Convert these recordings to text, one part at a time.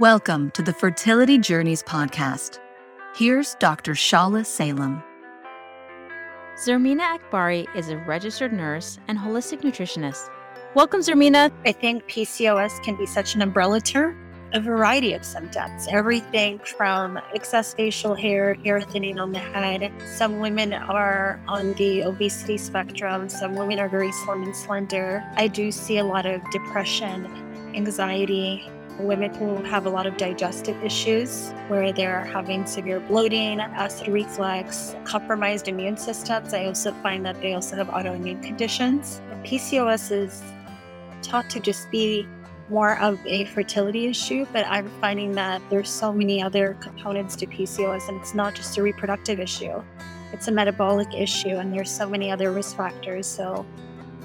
Welcome to the Fertility Journeys podcast. Here's Dr. Shala Salem. Zermina Akbari is a registered nurse and holistic nutritionist. Welcome, Zermina. I think PCOS can be such an umbrella term, a variety of symptoms, everything from excess facial hair, hair thinning on the head. Some women are on the obesity spectrum. Some women are very slim and slender. I do see a lot of depression, anxiety. Women who have a lot of digestive issues where they're having severe bloating, acid reflux, compromised immune systems. I also find that they also have autoimmune conditions. PCOS is taught to just be more of a fertility issue, but I'm finding that there's so many other components to PCOS, and it's not just a reproductive issue. It's a metabolic issue, and there's so many other risk factors. So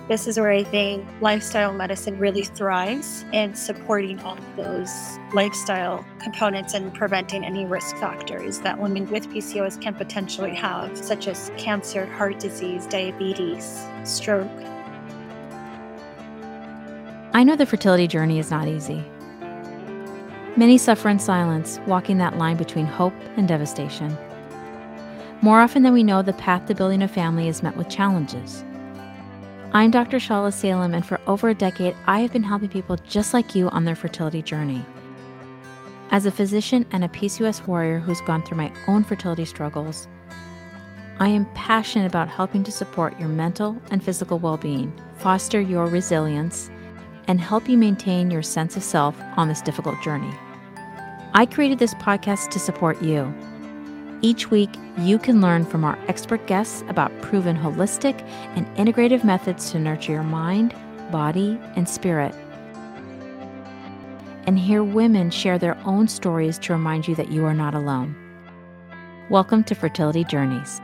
this is where I think lifestyle medicine really thrives in supporting all of those lifestyle components and preventing any risk factors that women with PCOS can potentially have, such as cancer, heart disease, diabetes, stroke. I know the fertility journey is not easy. Many suffer in silence, walking that line between hope and devastation. More often than we know, the path to building a family is met with challenges. I'm Dr. Shala Salem, and for over a decade, I have been helping people just like you on their fertility journey. As a physician and a PCOS warrior who's gone through my own fertility struggles, I am passionate about helping to support your mental and physical well-being, foster your resilience, and help you maintain your sense of self on this difficult journey. I created this podcast to support you. Each week, you can learn from our expert guests about proven holistic and integrative methods to nurture your mind, body, and spirit, and hear women share their own stories to remind you that you are not alone. Welcome to Fertility Journeys.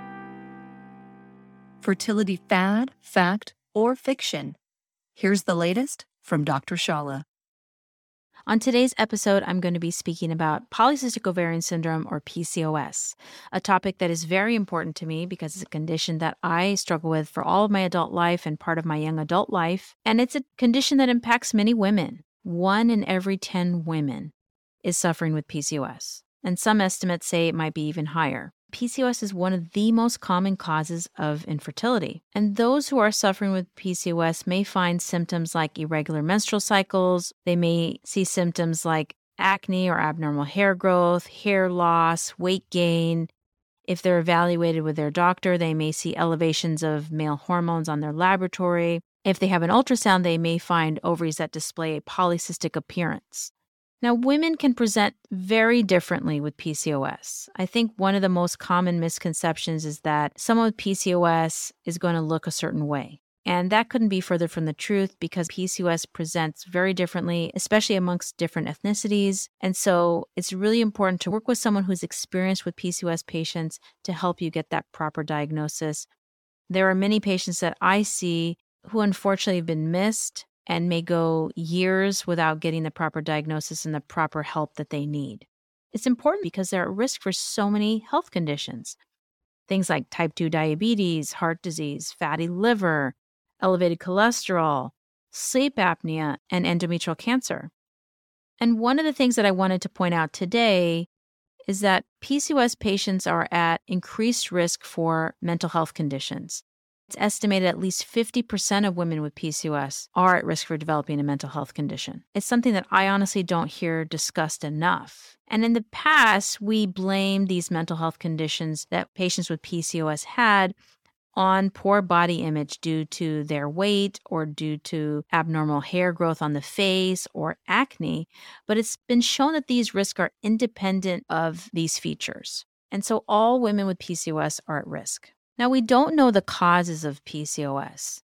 Fertility fad, fact, or fiction. Here's the latest from Dr. Shala. On today's episode, I'm going to be speaking about polycystic ovarian syndrome, or PCOS, a topic that is very important to me because it's a condition that I struggle with for all of my adult life and part of my young adult life, and it's a condition that impacts many women. 1 in every 10 women is suffering with PCOS, and some estimates say it might be even higher. PCOS is one of the most common causes of infertility, and those who are suffering with PCOS may find symptoms like irregular menstrual cycles. They may see symptoms like acne or abnormal hair growth, hair loss, weight gain. If they're evaluated with their doctor, they may see elevations of male hormones on their laboratory. If they have an ultrasound, they may find ovaries that display a polycystic appearance. Now, women can present very differently with PCOS. I think one of the most common misconceptions is that someone with PCOS is going to look a certain way. And that couldn't be further from the truth because PCOS presents very differently, especially amongst different ethnicities. And so it's really important to work with someone who's experienced with PCOS patients to help you get that proper diagnosis. There are many patients that I see who unfortunately have been missed and may go years without getting the proper diagnosis and the proper help that they need. It's important because they're at risk for so many health conditions. Things like type 2 diabetes, heart disease, fatty liver, elevated cholesterol, sleep apnea, and endometrial cancer. And one of the things that I wanted to point out today is that PCOS patients are at increased risk for mental health conditions. It's estimated at least 50% of women with PCOS are at risk for developing a mental health condition. It's something that I honestly don't hear discussed enough. And in the past, we blamed these mental health conditions that patients with PCOS had on poor body image due to their weight or due to abnormal hair growth on the face or acne. But it's been shown that these risks are independent of these features. And so all women with PCOS are at risk. Now, we don't know the causes of PCOS.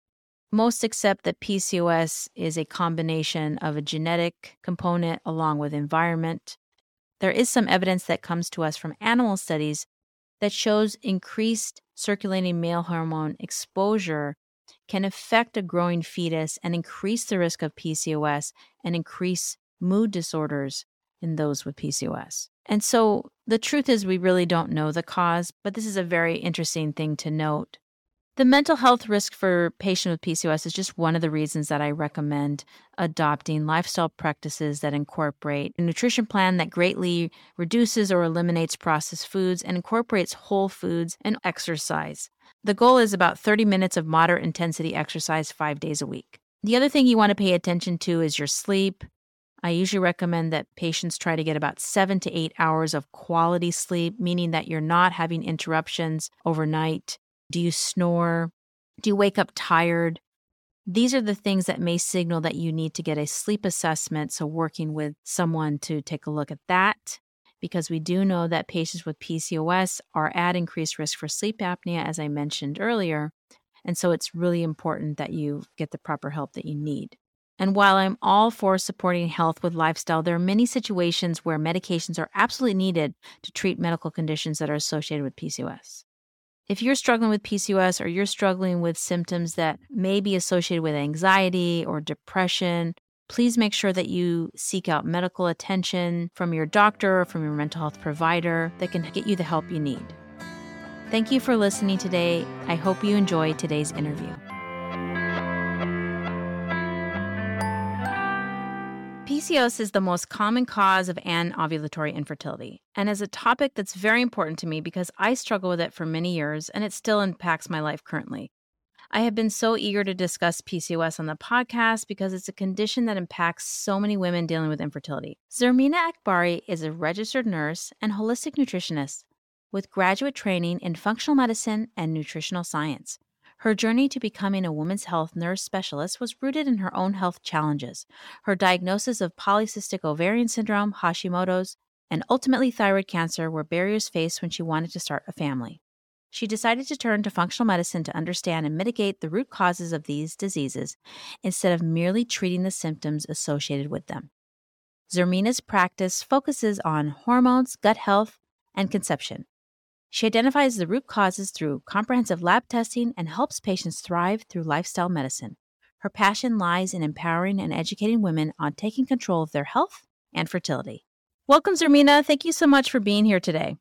Most accept that PCOS is a combination of a genetic component along with environment. There is some evidence that comes to us from animal studies that shows increased circulating male hormone exposure can affect a growing fetus and increase the risk of PCOS and increase mood disorders in those with PCOS. And so the truth is we really don't know the cause, but this is a very interesting thing to note. The mental health risk for patients with PCOS is just one of the reasons that I recommend adopting lifestyle practices that incorporate a nutrition plan that greatly reduces or eliminates processed foods and incorporates whole foods and exercise. The goal is about 30 minutes of moderate intensity exercise 5 days a week. The other thing you want to pay attention to is your sleep. I usually recommend that patients try to get about 7 to 8 hours of quality sleep, meaning that you're not having interruptions overnight. Do you snore? Do you wake up tired? These are the things that may signal that you need to get a sleep assessment, so working with someone to take a look at that, because we do know that patients with PCOS are at increased risk for sleep apnea, as I mentioned earlier, and so it's really important that you get the proper help that you need. And while I'm all for supporting health with lifestyle, there are many situations where medications are absolutely needed to treat medical conditions that are associated with PCOS. If you're struggling with PCOS or you're struggling with symptoms that may be associated with anxiety or depression, please make sure that you seek out medical attention from your doctor or from your mental health provider that can get you the help you need. Thank you for listening today. I hope you enjoyed today's interview. PCOS is the most common cause of anovulatory infertility, and is a topic that's very important to me because I struggled with it for many years, and it still impacts my life currently. I have been so eager to discuss PCOS on the podcast because it's a condition that impacts so many women dealing with infertility. Zermina Akbari is a registered nurse and holistic nutritionist with graduate training in functional medicine and nutritional science. Her journey to becoming a women's health nurse specialist was rooted in her own health challenges, her diagnosis of polycystic ovarian syndrome, Hashimoto's, and ultimately thyroid cancer were barriers faced when she wanted to start a family. She decided to turn to functional medicine to understand and mitigate the root causes of these diseases instead of merely treating the symptoms associated with them. Zermina's practice focuses on hormones, gut health, and conception. She identifies the root causes through comprehensive lab testing and helps patients thrive through lifestyle medicine. Her passion lies in empowering and educating women on taking control of their health and fertility. Welcome, Zermina. Thank you so much for being here today.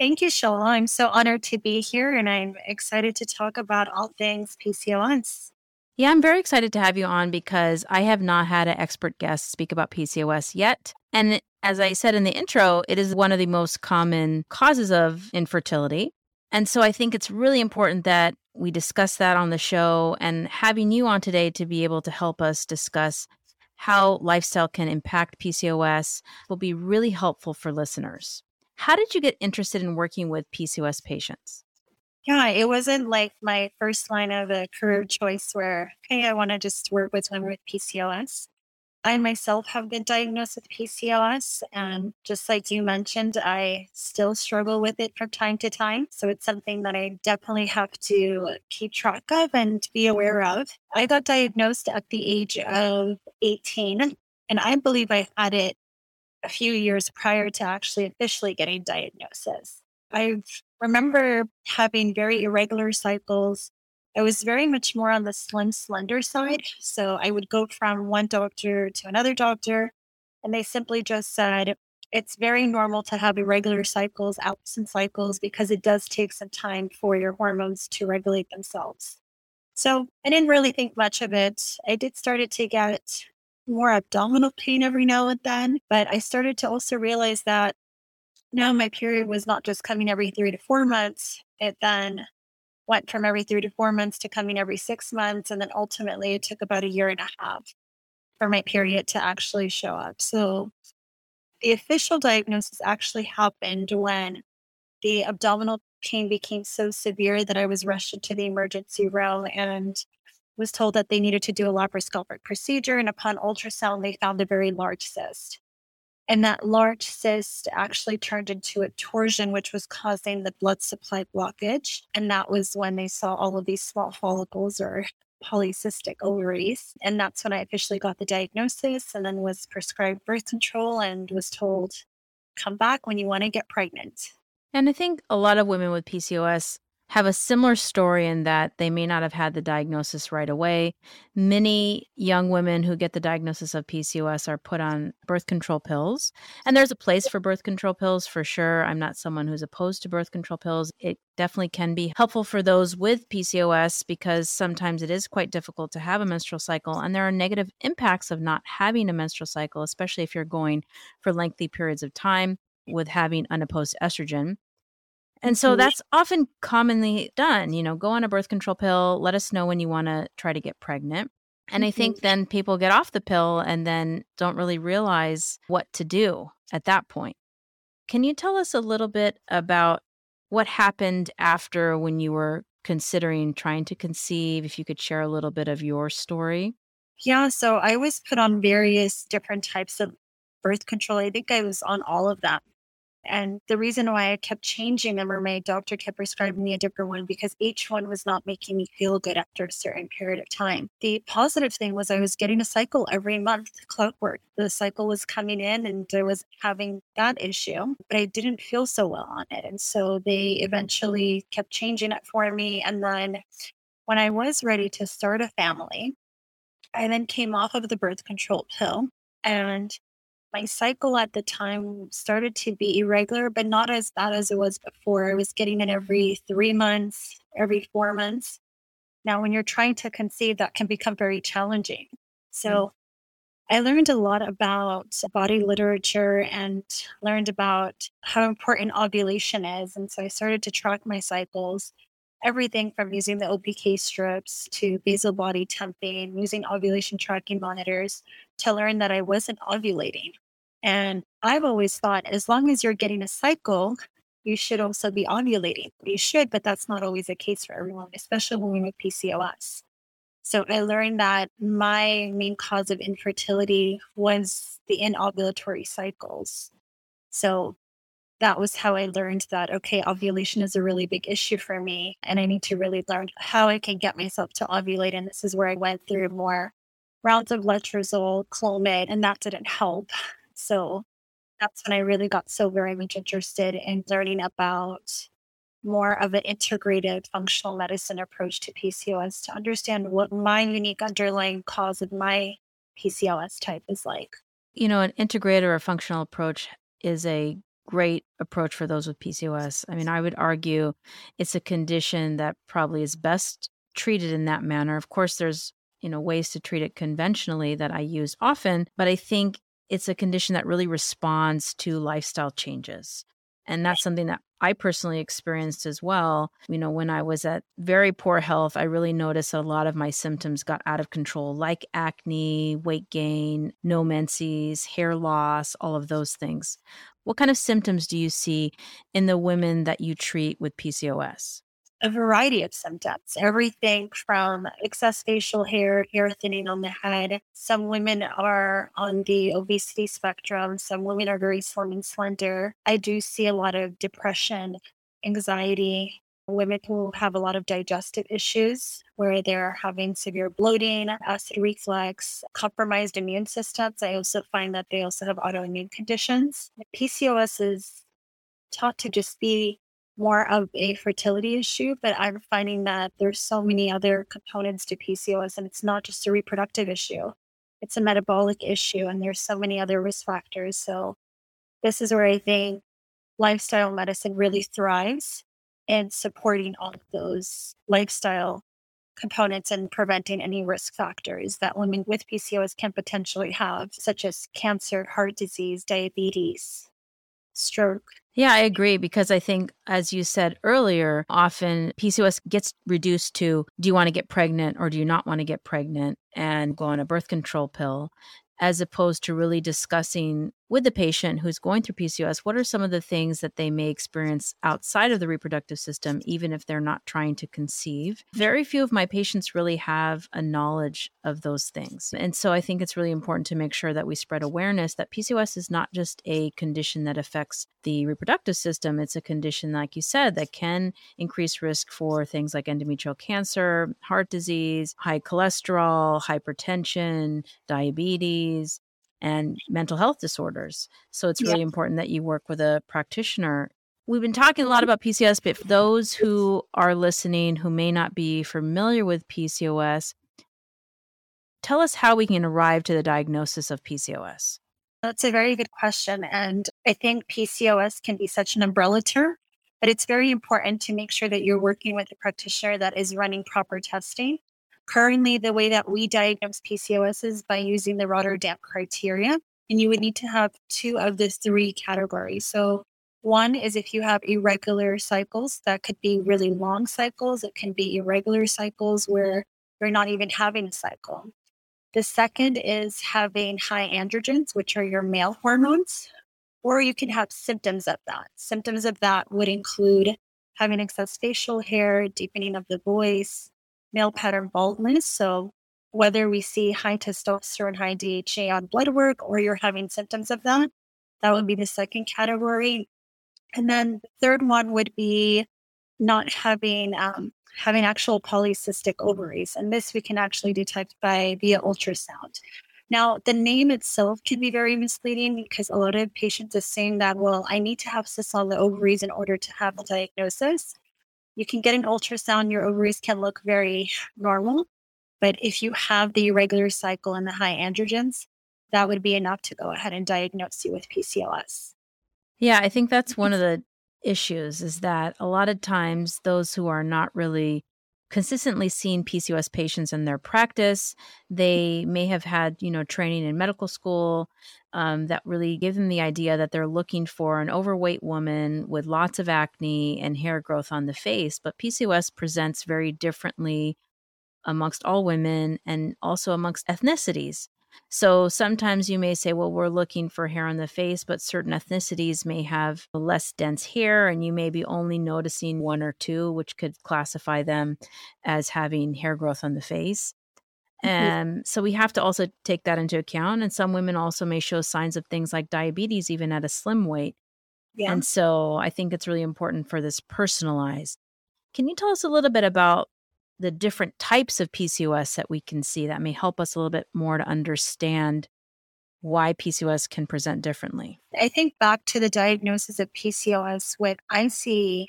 Thank you, Shala. I'm so honored to be here, and I'm excited to talk about all things PCOS. Yeah, I'm very excited to have you on because I have not had an expert guest speak about PCOS yet. And as I said in the intro, it is one of the most common causes of infertility. And so I think it's really important that we discuss that on the show, and having you on today to be able to help us discuss how lifestyle can impact PCOS will be really helpful for listeners. How did you get interested in working with PCOS patients? Yeah, it wasn't like my first line of a career choice where, okay, I want to just work with women with PCOS. I myself have been diagnosed with PCOS, and just like you mentioned, I still struggle with it from time to time. So it's something that I definitely have to keep track of and be aware of. I got diagnosed at the age of 18, and I believe I had it a few years prior to actually officially getting diagnosis. I remember having very irregular cycles. I was very much more on the slim, slender side. So I would go from one doctor to another doctor, and they simply just said, it's very normal to have irregular cycles, absent cycles, because it does take some time for your hormones to regulate themselves. So I didn't really think much of it. I did start to get more abdominal pain every now and then, but I started to also realize that now my period was not just coming every 3 to 4 months. It then went from every 3 to 4 months to coming every 6 months. And then ultimately it took about a year and a half for my period to actually show up. So the official diagnosis actually happened when the abdominal pain became so severe that I was rushed into the emergency room and was told that they needed to do a laparoscopic procedure. And upon ultrasound, they found a very large cyst. And that large cyst actually turned into a torsion, which was causing the blood supply blockage. And that was when they saw all of these small follicles or polycystic ovaries. And that's when I officially got the diagnosis, and then was prescribed birth control and was told, come back when you want to get pregnant. And I think a lot of women with PCOS have a similar story in that they may not have had the diagnosis right away. Many young women who get the diagnosis of PCOS are put on birth control pills. And there's a place for birth control pills for sure. I'm not someone who's opposed to birth control pills. It definitely can be helpful for those with PCOS because sometimes it is quite difficult to have a menstrual cycle. And there are negative impacts of not having a menstrual cycle, especially if you're going for lengthy periods of time with having unopposed estrogen. And so that's often commonly done, you know, go on a birth control pill, let us know when you want to try to get pregnant. And I think then people get off the pill and then don't really realize what to do at that point. Can you tell us a little bit about what happened after when you were considering trying to conceive, if you could share a little bit of your story? Yeah, so I was put on various different types of birth control. I think I was on all of them. And the reason why I kept changing them or my doctor kept prescribing me a different one because each one was not making me feel good after a certain period of time. The positive thing was I was getting a cycle every month, clockwork. The cycle was coming in and I was having that issue, but I didn't feel so well on it. And so they eventually kept changing it for me. And then when I was ready to start a family, I then came off of the birth control pill and my cycle at the time started to be irregular, but not as bad as it was before. I was getting it every 3 months, every 4 months. Now, when you're trying to conceive, that can become very challenging. So I learned a lot about body literature and learned about how important ovulation is. And so I started to track my cycles, everything from using the OPK strips to basal body temping, using ovulation tracking monitors to learn that I wasn't ovulating. And I've always thought, as long as you're getting a cycle, you should also be ovulating. You should, but that's not always the case for everyone, especially women with PCOS. So I learned that my main cause of infertility was the inovulatory cycles. So that was how I learned that, okay, ovulation is a really big issue for me, and I need to really learn how I can get myself to ovulate. And this is where I went through more rounds of letrozole, Clomid, and that didn't help. So that's when I really got so very much interested in learning about more of an integrated functional medicine approach to PCOS to understand what my unique underlying cause of my PCOS type is like. You know, an integrated or functional approach is a great approach for those with PCOS. I mean, I would argue it's a condition that probably is best treated in that manner. Of course, there's, you know, ways to treat it conventionally that I use often, but I think it's a condition that really responds to lifestyle changes. And that's something that I personally experienced as well. You know, when I was at very poor health, I really noticed a lot of my symptoms got out of control, like acne, weight gain, no menses, hair loss, all of those things. What kind of symptoms do you see in the women that you treat with PCOS? A variety of symptoms, everything from excess facial hair, hair thinning on the head. Some women are on the obesity spectrum. Some women are very slim and slender. I do see a lot of depression, anxiety, women who have a lot of digestive issues where they're having severe bloating, acid reflux, compromised immune systems. I also find that they also have autoimmune conditions. PCOS is taught to just be more of a fertility issue, but I'm finding that there's so many other components to PCOS, and it's not just a reproductive issue. It's a metabolic issue, and there's so many other risk factors. So this is where I think lifestyle medicine really thrives in supporting all of those lifestyle components and preventing any risk factors that women with PCOS can potentially have, such as cancer, heart disease, diabetes, stroke. Yeah, I agree, because I think, as you said earlier, often PCOS gets reduced to, do you want to get pregnant or do you not want to get pregnant, and go on a birth control pill, as opposed to really discussing with the patient who's going through PCOS, what are some of the things that they may experience outside of the reproductive system, even if they're not trying to conceive. Very few of my patients really have a knowledge of those things. And so I think it's really important to make sure that we spread awareness that PCOS is not just a condition that affects the reproductive system. It's a condition, like you said, that can increase risk for things like endometrial cancer, heart disease, high cholesterol, hypertension, diabetes, and mental health disorders. So it's really important that you work with a practitioner We've been talking a lot about PCOS, but for those who are listening who may not be familiar with PCOS, tell us how we can arrive to the diagnosis of PCOS. That's a very good question. And I think PCOS can be such an umbrella term, but it's very important to make sure that you're working with a practitioner that is running proper testing. Currently, the way that we diagnose PCOS is by using the Rotterdam criteria, and you would need to have two of the three categories. So one is if you have irregular cycles. That could be really long cycles. It can be irregular cycles where you're not even having a cycle. The second is having high androgens, which are your male hormones, or you can have symptoms of that. Symptoms of that would include having excess facial hair, deepening of the voice, male pattern baldness. So whether we see high testosterone, high DHA on blood work, or you're having symptoms of that, that would be the second category. And then the third one would be not having having actual polycystic ovaries. And this we can actually detect via ultrasound. Now, the name itself can be very misleading because a lot of patients assume that, well, I need to have cysts on the ovaries in order to have a diagnosis. You can get an ultrasound, your ovaries can look very normal. But if you have the irregular cycle and the high androgens, that would be enough to go ahead and diagnose you with PCOS. Yeah, I think that's one of the issues is that a lot of times those who are not really consistently seeing PCOS patients in their practice, they may have had, training in medical school that really give them the idea that they're looking for an overweight woman with lots of acne and hair growth on the face. But PCOS presents very differently amongst all women and also amongst ethnicities. So sometimes you may say, well, we're looking for hair on the face, but certain ethnicities may have less dense hair, and you may be only noticing one or two, which could classify them as having hair growth on the face. And so we have to also take that into account. And some women also may show signs of things like diabetes, even at a slim weight. Yeah. And so I think it's really important for this personalized. Can you tell us a little bit about the different types of PCOS that we can see that may help us a little bit more to understand why PCOS can present differently? I think back to the diagnosis of PCOS, what I see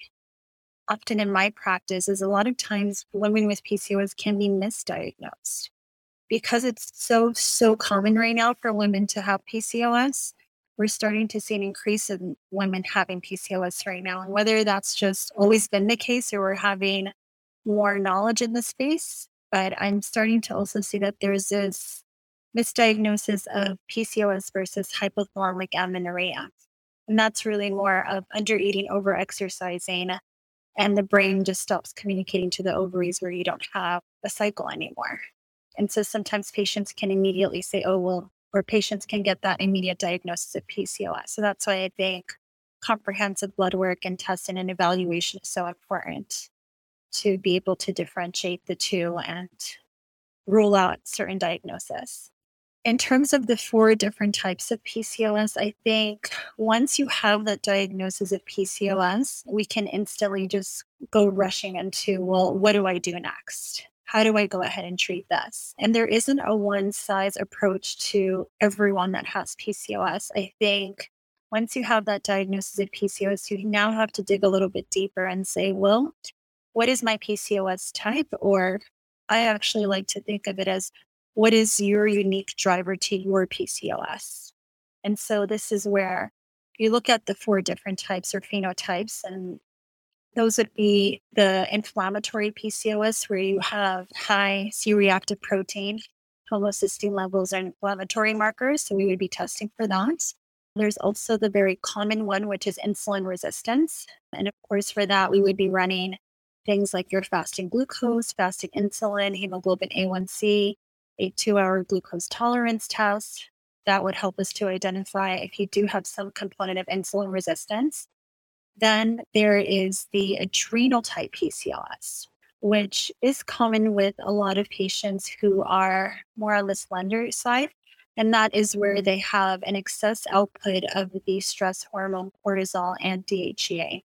often in my practice is a lot of times women with PCOS can be misdiagnosed because it's so common right now for women to have PCOS. We're starting to see an increase in women having PCOS right now. And whether that's just always been the case or we're having more knowledge in the space, but I'm starting to also see that there's this misdiagnosis of PCOS versus hypothalamic amenorrhea. And that's really more of under-eating, over-exercising, and the brain just stops communicating to the ovaries where you don't have a cycle anymore. And so sometimes patients can immediately say, or patients can get that immediate diagnosis of PCOS. So that's why I think comprehensive blood work and testing and evaluation is so important to be able to differentiate the two and rule out certain diagnoses. In terms of the four different types of PCOS, I think once you have that diagnosis of PCOS, we can instantly just go rushing into, well, what do I do next? How do I go ahead and treat this? And there isn't a one-size approach to everyone that has PCOS. I think once you have that diagnosis of PCOS, you now have to dig a little bit deeper and say, well, what is my PCOS type? Or I actually like to think of it as, what is your unique driver to your PCOS? And so this is where you look at the four different types or phenotypes, and those would be the inflammatory PCOS, where you have high C-reactive protein, homocysteine levels are inflammatory markers, so we would be testing for that. There's also the very common one, which is insulin resistance. And of course, for that, we would be running things like your fasting glucose, fasting insulin, hemoglobin A1C, a 2-hour glucose tolerance test. That would help us to identify if you do have some component of insulin resistance. Then there is the adrenal type PCOS, which is common with a lot of patients who are more on the slender side. And that is where they have an excess output of the stress hormone cortisol and DHEA.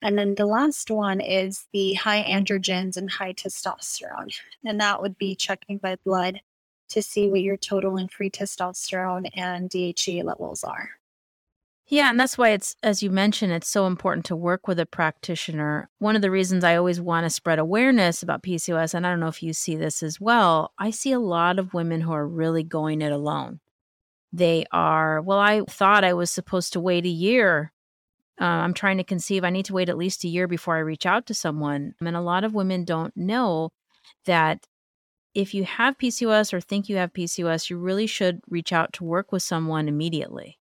And then the last one is the high androgens and high testosterone. And that would be checking by blood to see what your total and free testosterone and DHEA levels are. Yeah, and that's why it's, as you mentioned, it's so important to work with a practitioner. One of the reasons I always want to spread awareness about PCOS, and I don't know if you see this as well, I see a lot of women who are really going it alone. They are, well, I thought I was supposed to wait a year. I'm trying to conceive. I need to wait at least a year before I reach out to someone. And a lot of women don't know that if you have PCOS or think you have PCOS, you really should reach out to work with someone immediately.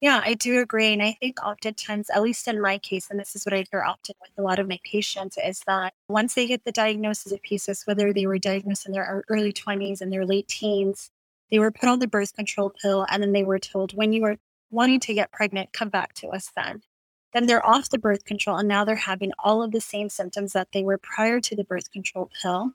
Yeah, I do agree. And I think oftentimes, at least in my case, and this is what I hear often with a lot of my patients, is that once they get the diagnosis of PCOS, whether they were diagnosed in their early 20s and their late teens, they were put on the birth control pill, and then they were told, when you are wanting to get pregnant, come back to us then. Then they're off the birth control, and now they're having all of the same symptoms that they were prior to the birth control pill.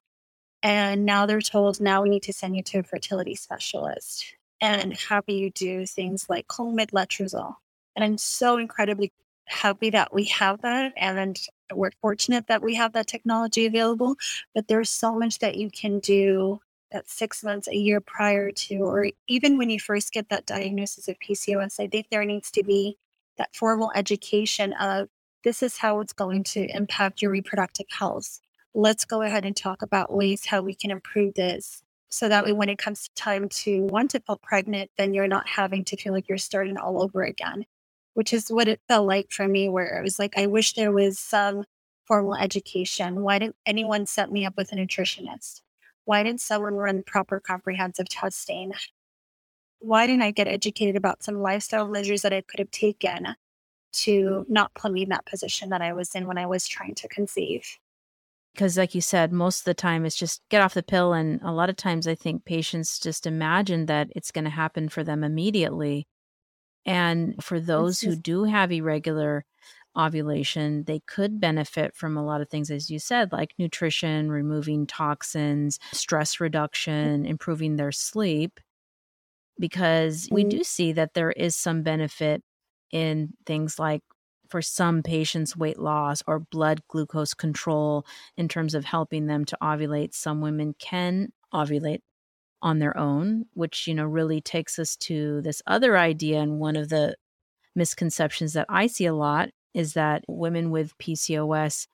And now they're told, now we need to send you to a fertility specialist and have you do things like Clomid, letrozole. And I'm so incredibly happy that we have that. And we're fortunate that we have that technology available. But there's so much that you can do that 6 months, a year prior to, or even when you first get that diagnosis of PCOS, I think there needs to be that formal education of, this is how it's going to impact your reproductive health. Let's go ahead and talk about ways how we can improve this, so that way when it comes to time to want to feel pregnant, then you're not having to feel like you're starting all over again, which is what it felt like for me, where it was like, I wish there was some formal education. Why didn't anyone set me up with a nutritionist? Why didn't someone run proper comprehensive testing? Why didn't I get educated about some lifestyle measures that I could have taken to not put me in that position that I was in when I was trying to conceive? Because like you said, most of the time it's just get off the pill. And a lot of times I think patients just imagine that it's going to happen for them immediately. And for those who do have irregular ovulation, they could benefit from a lot of things, as you said, like nutrition, removing toxins, stress reduction, improving their sleep. Because we do see that there is some benefit in things like, for some patients, weight loss or blood glucose control in terms of helping them to ovulate. Some women can ovulate on their own, which, you know, really takes us to this other idea. And one of the misconceptions that I see a lot is that women with PCOS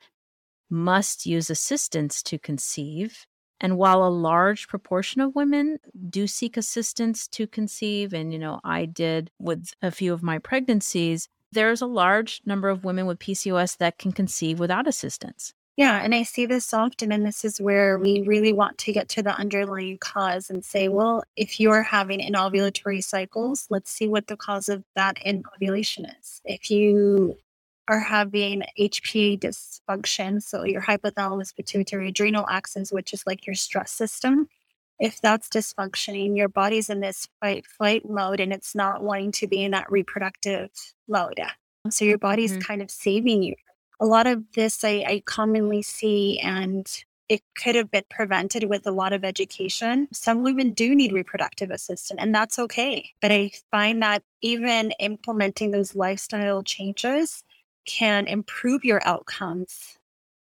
must use assistance to conceive. And while a large proportion of women do seek assistance to conceive, and, you know, I did with a few of my pregnancies, there's a large number of women with PCOS that can conceive without assistance. Yeah, and I see this often, and this is where we really want to get to the underlying cause and say, well, if you're having anovulatory cycles, let's see what the cause of that anovulation is. If you are having HPA dysfunction, so your hypothalamus pituitary adrenal axis, which is like your stress system, if that's dysfunctioning, your body's in this fight mode, and it's not wanting to be in that reproductive mode. So your body's kind of saving you. A lot of this I commonly see, and it could have been prevented with a lot of education. Some women do need reproductive assistance, and that's okay. But I find that even implementing those lifestyle changes can improve your outcomes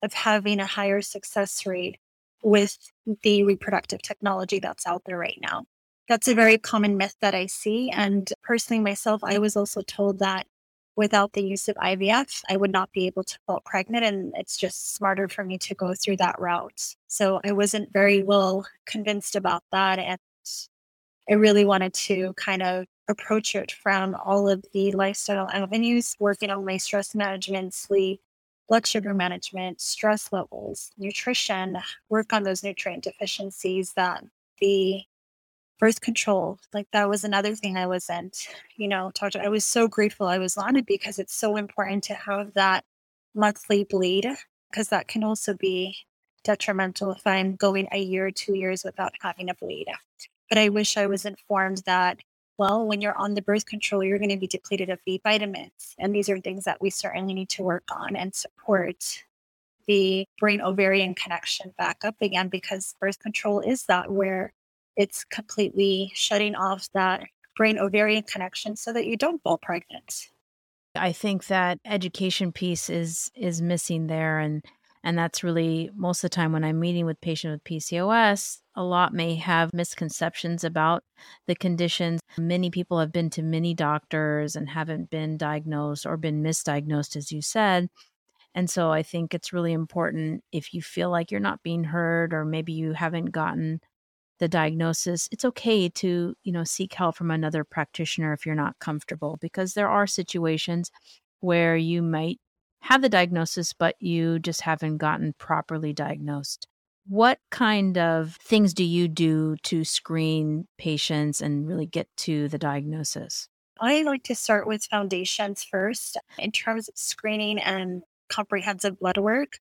of having a higher success rate with the reproductive technology that's out there right now. That's a very common myth that I see. And personally, myself, I was also told that without the use of IVF, I would not be able to fall pregnant. And it's just smarter for me to go through that route. So I wasn't very well convinced about that. And I really wanted to kind of approach it from all of the lifestyle avenues, working on my stress management, sleep, blood sugar management, stress levels, nutrition, work on those nutrient deficiencies that the birth control, like that was another thing I wasn't, you know, talked about. I was so grateful I was on it, because it's so important to have that monthly bleed, because that can also be detrimental if I'm going a year or 2 years without having a bleed. But I wish I was informed that, well, when you're on the birth control, you're going to be depleted of B vitamins. And these are things that we certainly need to work on and support the brain-ovarian connection back up again, because birth control is that, where it's completely shutting off that brain-ovarian connection so that you don't fall pregnant. I think that education piece is missing there. And And that's really most of the time when I'm meeting with patients with PCOS, a lot may have misconceptions about the conditions. Many people have been to many doctors and haven't been diagnosed or been misdiagnosed, as you said. And so I think it's really important if you feel like you're not being heard or maybe you haven't gotten the diagnosis, it's okay to, seek help from another practitioner if you're not comfortable, because there are situations where you might have the diagnosis, but you just haven't gotten properly diagnosed. What kind of things do you do to screen patients and really get to the diagnosis? I like to start with foundations first. In terms of screening and comprehensive blood work,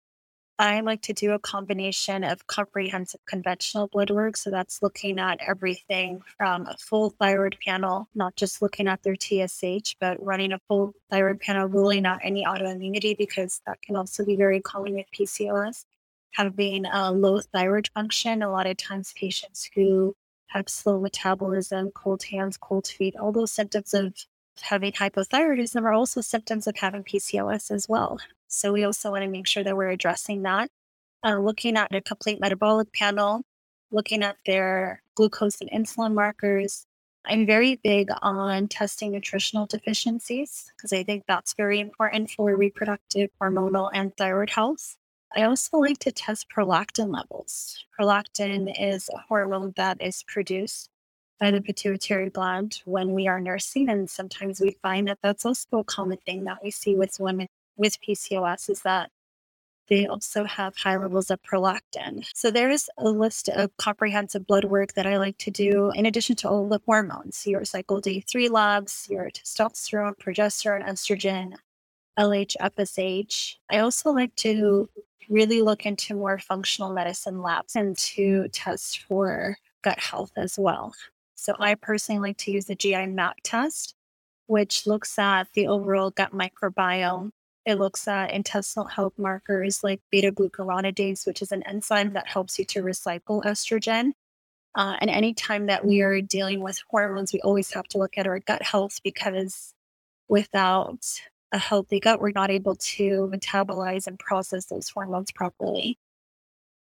I like to do a combination of comprehensive conventional blood work. So that's looking at everything from a full thyroid panel, not just looking at their TSH, but running a full thyroid panel, ruling out any autoimmunity, because that can also be very common with PCOS. Having a low thyroid function, a lot of times patients who have slow metabolism, cold hands, cold feet, all those symptoms of having hypothyroidism are also symptoms of having PCOS as well. So we also want to make sure that we're addressing that. Looking at a complete metabolic panel, looking at their glucose and insulin markers. I'm very big on testing nutritional deficiencies because I think that's very important for reproductive, hormonal, and thyroid health. I also like to test prolactin levels. Prolactin is a hormone that is produced by the pituitary gland when we are nursing. And sometimes we find that that's also a common thing that we see with women with PCOS, is that they also have high levels of prolactin. So there is a list of comprehensive blood work that I like to do in addition to all the hormones, your cycle day 3 labs, your testosterone, progesterone, estrogen, LH, FSH. I also like to really look into more functional medicine labs and to test for gut health as well. So I personally like to use the GI-MAP test, which looks at the overall gut microbiome. It looks at intestinal health markers like beta-glucuronidase, which is an enzyme that helps you to recycle estrogen. And anytime that we are dealing with hormones, we always have to look at our gut health, because without a healthy gut, we're not able to metabolize and process those hormones properly.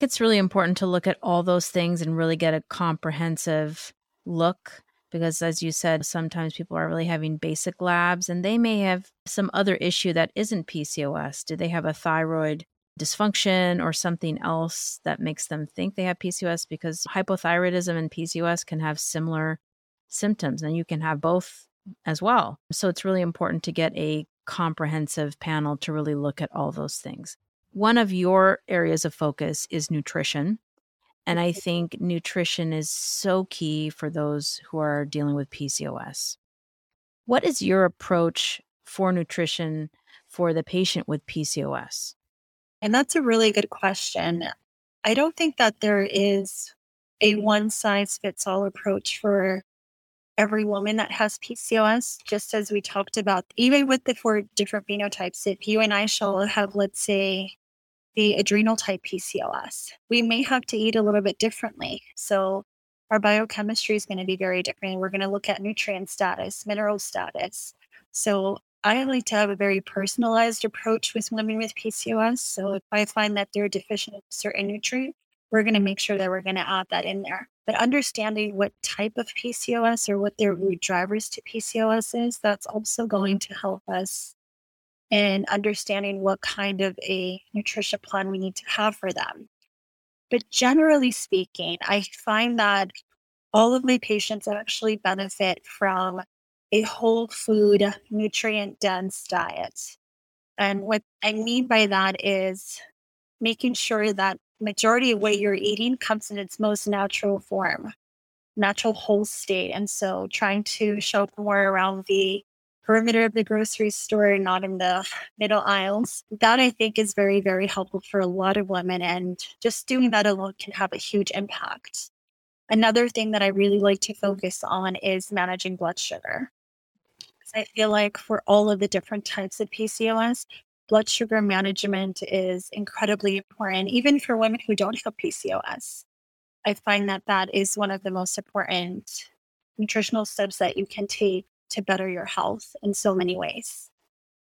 It's really important to look at all those things and really get a comprehensive look, because as you said, sometimes people are really having basic labs and they may have some other issue that isn't PCOS. Do they have a thyroid dysfunction or something else that makes them think they have PCOS? Because hypothyroidism and PCOS can have similar symptoms, and you can have both as well. So it's really important to get a comprehensive panel to really look at all those things. One of your areas of focus is nutrition. And I think nutrition is so key for those who are dealing with PCOS. What is your approach for nutrition for the patient with PCOS? And that's a really good question. I don't think that there is a one-size-fits-all approach for every woman that has PCOS. Just as we talked about, even with the 4 different phenotypes, if you and I shall have, let's say, the adrenal type PCOS, we may have to eat a little bit differently. So our biochemistry is going to be very different. We're going to look at nutrient status, mineral status. So I like to have a very personalized approach with women with PCOS. So if I find that they're deficient in a certain nutrient, we're going to make sure that we're going to add that in there. But understanding what type of PCOS or what their root drivers to PCOS is, that's also going to help us and understanding what kind of a nutrition plan we need to have for them. But generally speaking, I find that all of my patients actually benefit from a whole food, nutrient-dense diet. And what I mean by that is making sure that majority of what you're eating comes in its most natural form, natural whole state. And so trying to show more around the perimeter of the grocery store, not in the middle aisles. That I think is very, very helpful for a lot of women. And just doing that alone can have a huge impact. Another thing that I really like to focus on is managing blood sugar. I feel like for all of the different types of PCOS, blood sugar management is incredibly important, even for women who don't have PCOS. I find that that is one of the most important nutritional steps that you can take to better your health in so many ways.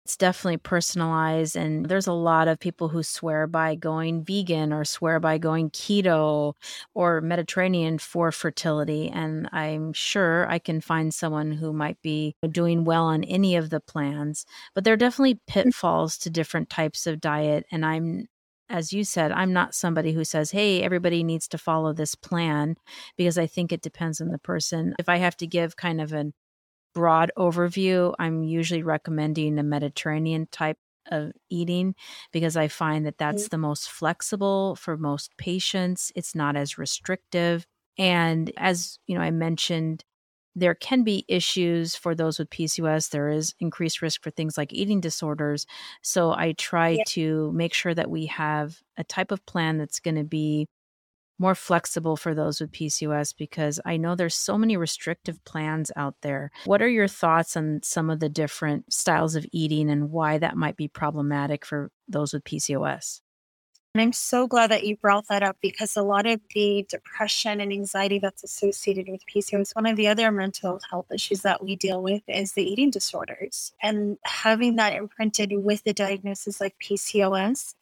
It's definitely personalized, and there's a lot of people who swear by going vegan or swear by going keto or Mediterranean for fertility, and I'm sure I can find someone who might be doing well on any of the plans. But there are definitely pitfalls to different types of diet, and as you said, I'm not somebody who says, hey, everybody needs to follow this plan, because I think it depends on the person. If I have to give kind of an broad overview, I'm usually recommending a Mediterranean type of eating, because I find that that's the most flexible for most patients. It's not as restrictive. And as you know, I mentioned, there can be issues for those with PCOS. There is increased risk for things like eating disorders. So I try to make sure that we have a type of plan that's going to be more flexible for those with PCOS, because I know there's so many restrictive plans out there. What are your thoughts on some of the different styles of eating and why that might be problematic for those with PCOS? And I'm so glad that you brought that up, because a lot of the depression and anxiety that's associated with PCOS, one of the other mental health issues that we deal with is the eating disorders. And having that imprinted with the diagnosis like PCOS,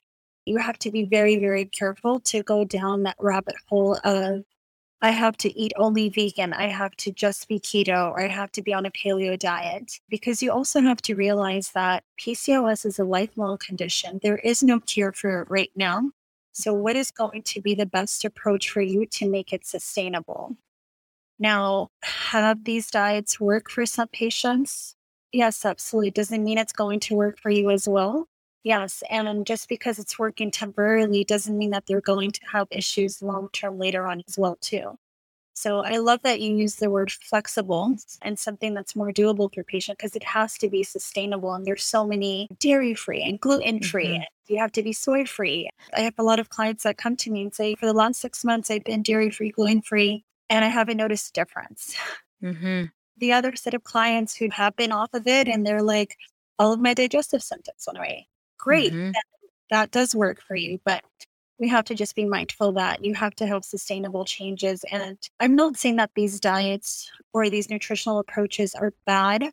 you have to be very, very careful to go down that rabbit hole of, I have to eat only vegan, I have to just be keto, or I have to be on a paleo diet. Because you also have to realize that PCOS is a lifelong condition. There is no cure for it right now. So what is going to be the best approach for you to make it sustainable? Now, have these diets work for some patients? Yes, absolutely. Doesn't mean it's going to work for you as well. Yes, and just because it's working temporarily doesn't mean that they're going to have issues long-term later on as well, too. So I love that you use the word flexible and something that's more doable for patient, because it has to be sustainable. And there's so many dairy-free and gluten-free. You have to be soy-free. I have a lot of clients that come to me and say, for the last 6 months, I've been dairy-free, gluten-free, and I haven't noticed a difference. The other set of clients who have been off of it, and they're like, all of my digestive symptoms went away. Great. That does work for you, but we have to just be mindful that you have to have sustainable changes. And I'm not saying that these diets or these nutritional approaches are bad.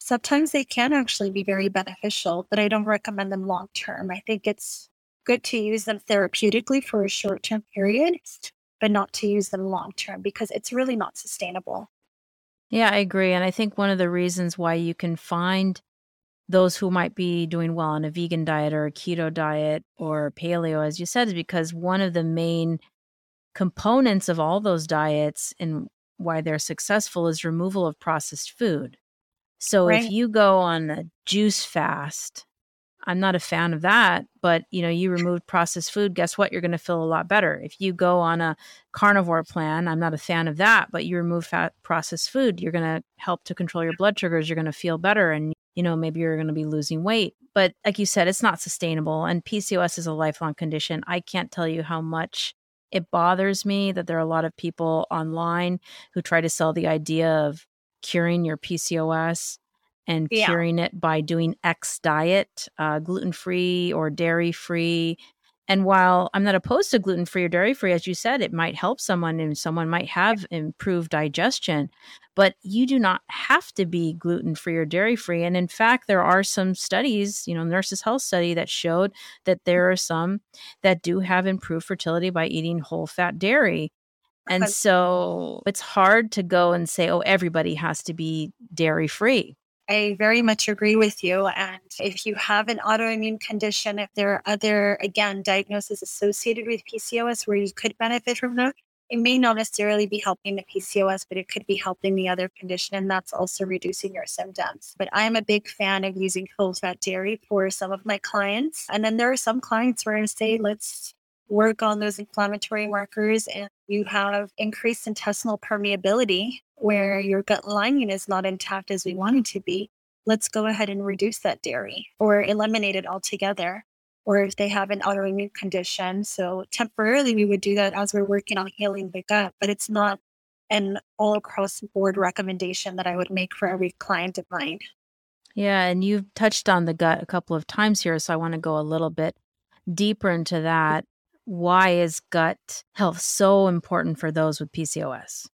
Sometimes they can actually be very beneficial, but I don't recommend them long-term. I think it's good to use them therapeutically for a short-term period, but not to use them long-term, because it's really not sustainable. Yeah, I agree. And I think one of the reasons why you can find those who might be doing well on a vegan diet or a keto diet or paleo, as you said, is because one of the main components of all those diets and why they're successful is removal of processed food. So if you go on a juice fast, I'm not a fan of that, but you remove processed food, guess what? You're going to feel a lot better. If you go on a carnivore plan, I'm not a fan of that, but you remove processed food, you're going to help to control your blood sugars. You're going to feel better, and maybe you're going to be losing weight. But like you said, it's not sustainable. And PCOS is a lifelong condition. I can't tell you how much it bothers me that there are a lot of people online who try to sell the idea of curing your PCOS and curing it by doing X diet, gluten-free or dairy-free. And while I'm not opposed to gluten-free or dairy-free, as you said, it might help someone and someone might have improved digestion, but you do not have to be gluten-free or dairy-free. And in fact, there are some studies, Nurses' Health Study, that showed that there are some that do have improved fertility by eating whole fat dairy. And so it's hard to go and say, oh, everybody has to be dairy-free. I very much agree with you. And if you have an autoimmune condition, if there are other, again, diagnoses associated with PCOS where you could benefit from that, it may not necessarily be helping the PCOS, but it could be helping the other condition. And that's also reducing your symptoms. But I'm a big fan of using whole fat dairy for some of my clients. And then there are some clients where I say, let's work on those inflammatory markers, and you have increased intestinal permeability, where your gut lining is not intact as we want it to be, let's go ahead and reduce that dairy or eliminate it altogether. Or if they have an autoimmune condition. So temporarily we would do that as we're working on healing the gut, but it's not an all across the board recommendation that I would make for every client of mine. Yeah. And you've touched on the gut a couple of times here. So I want to go a little bit deeper into that. Why is gut health so important for those with PCOS?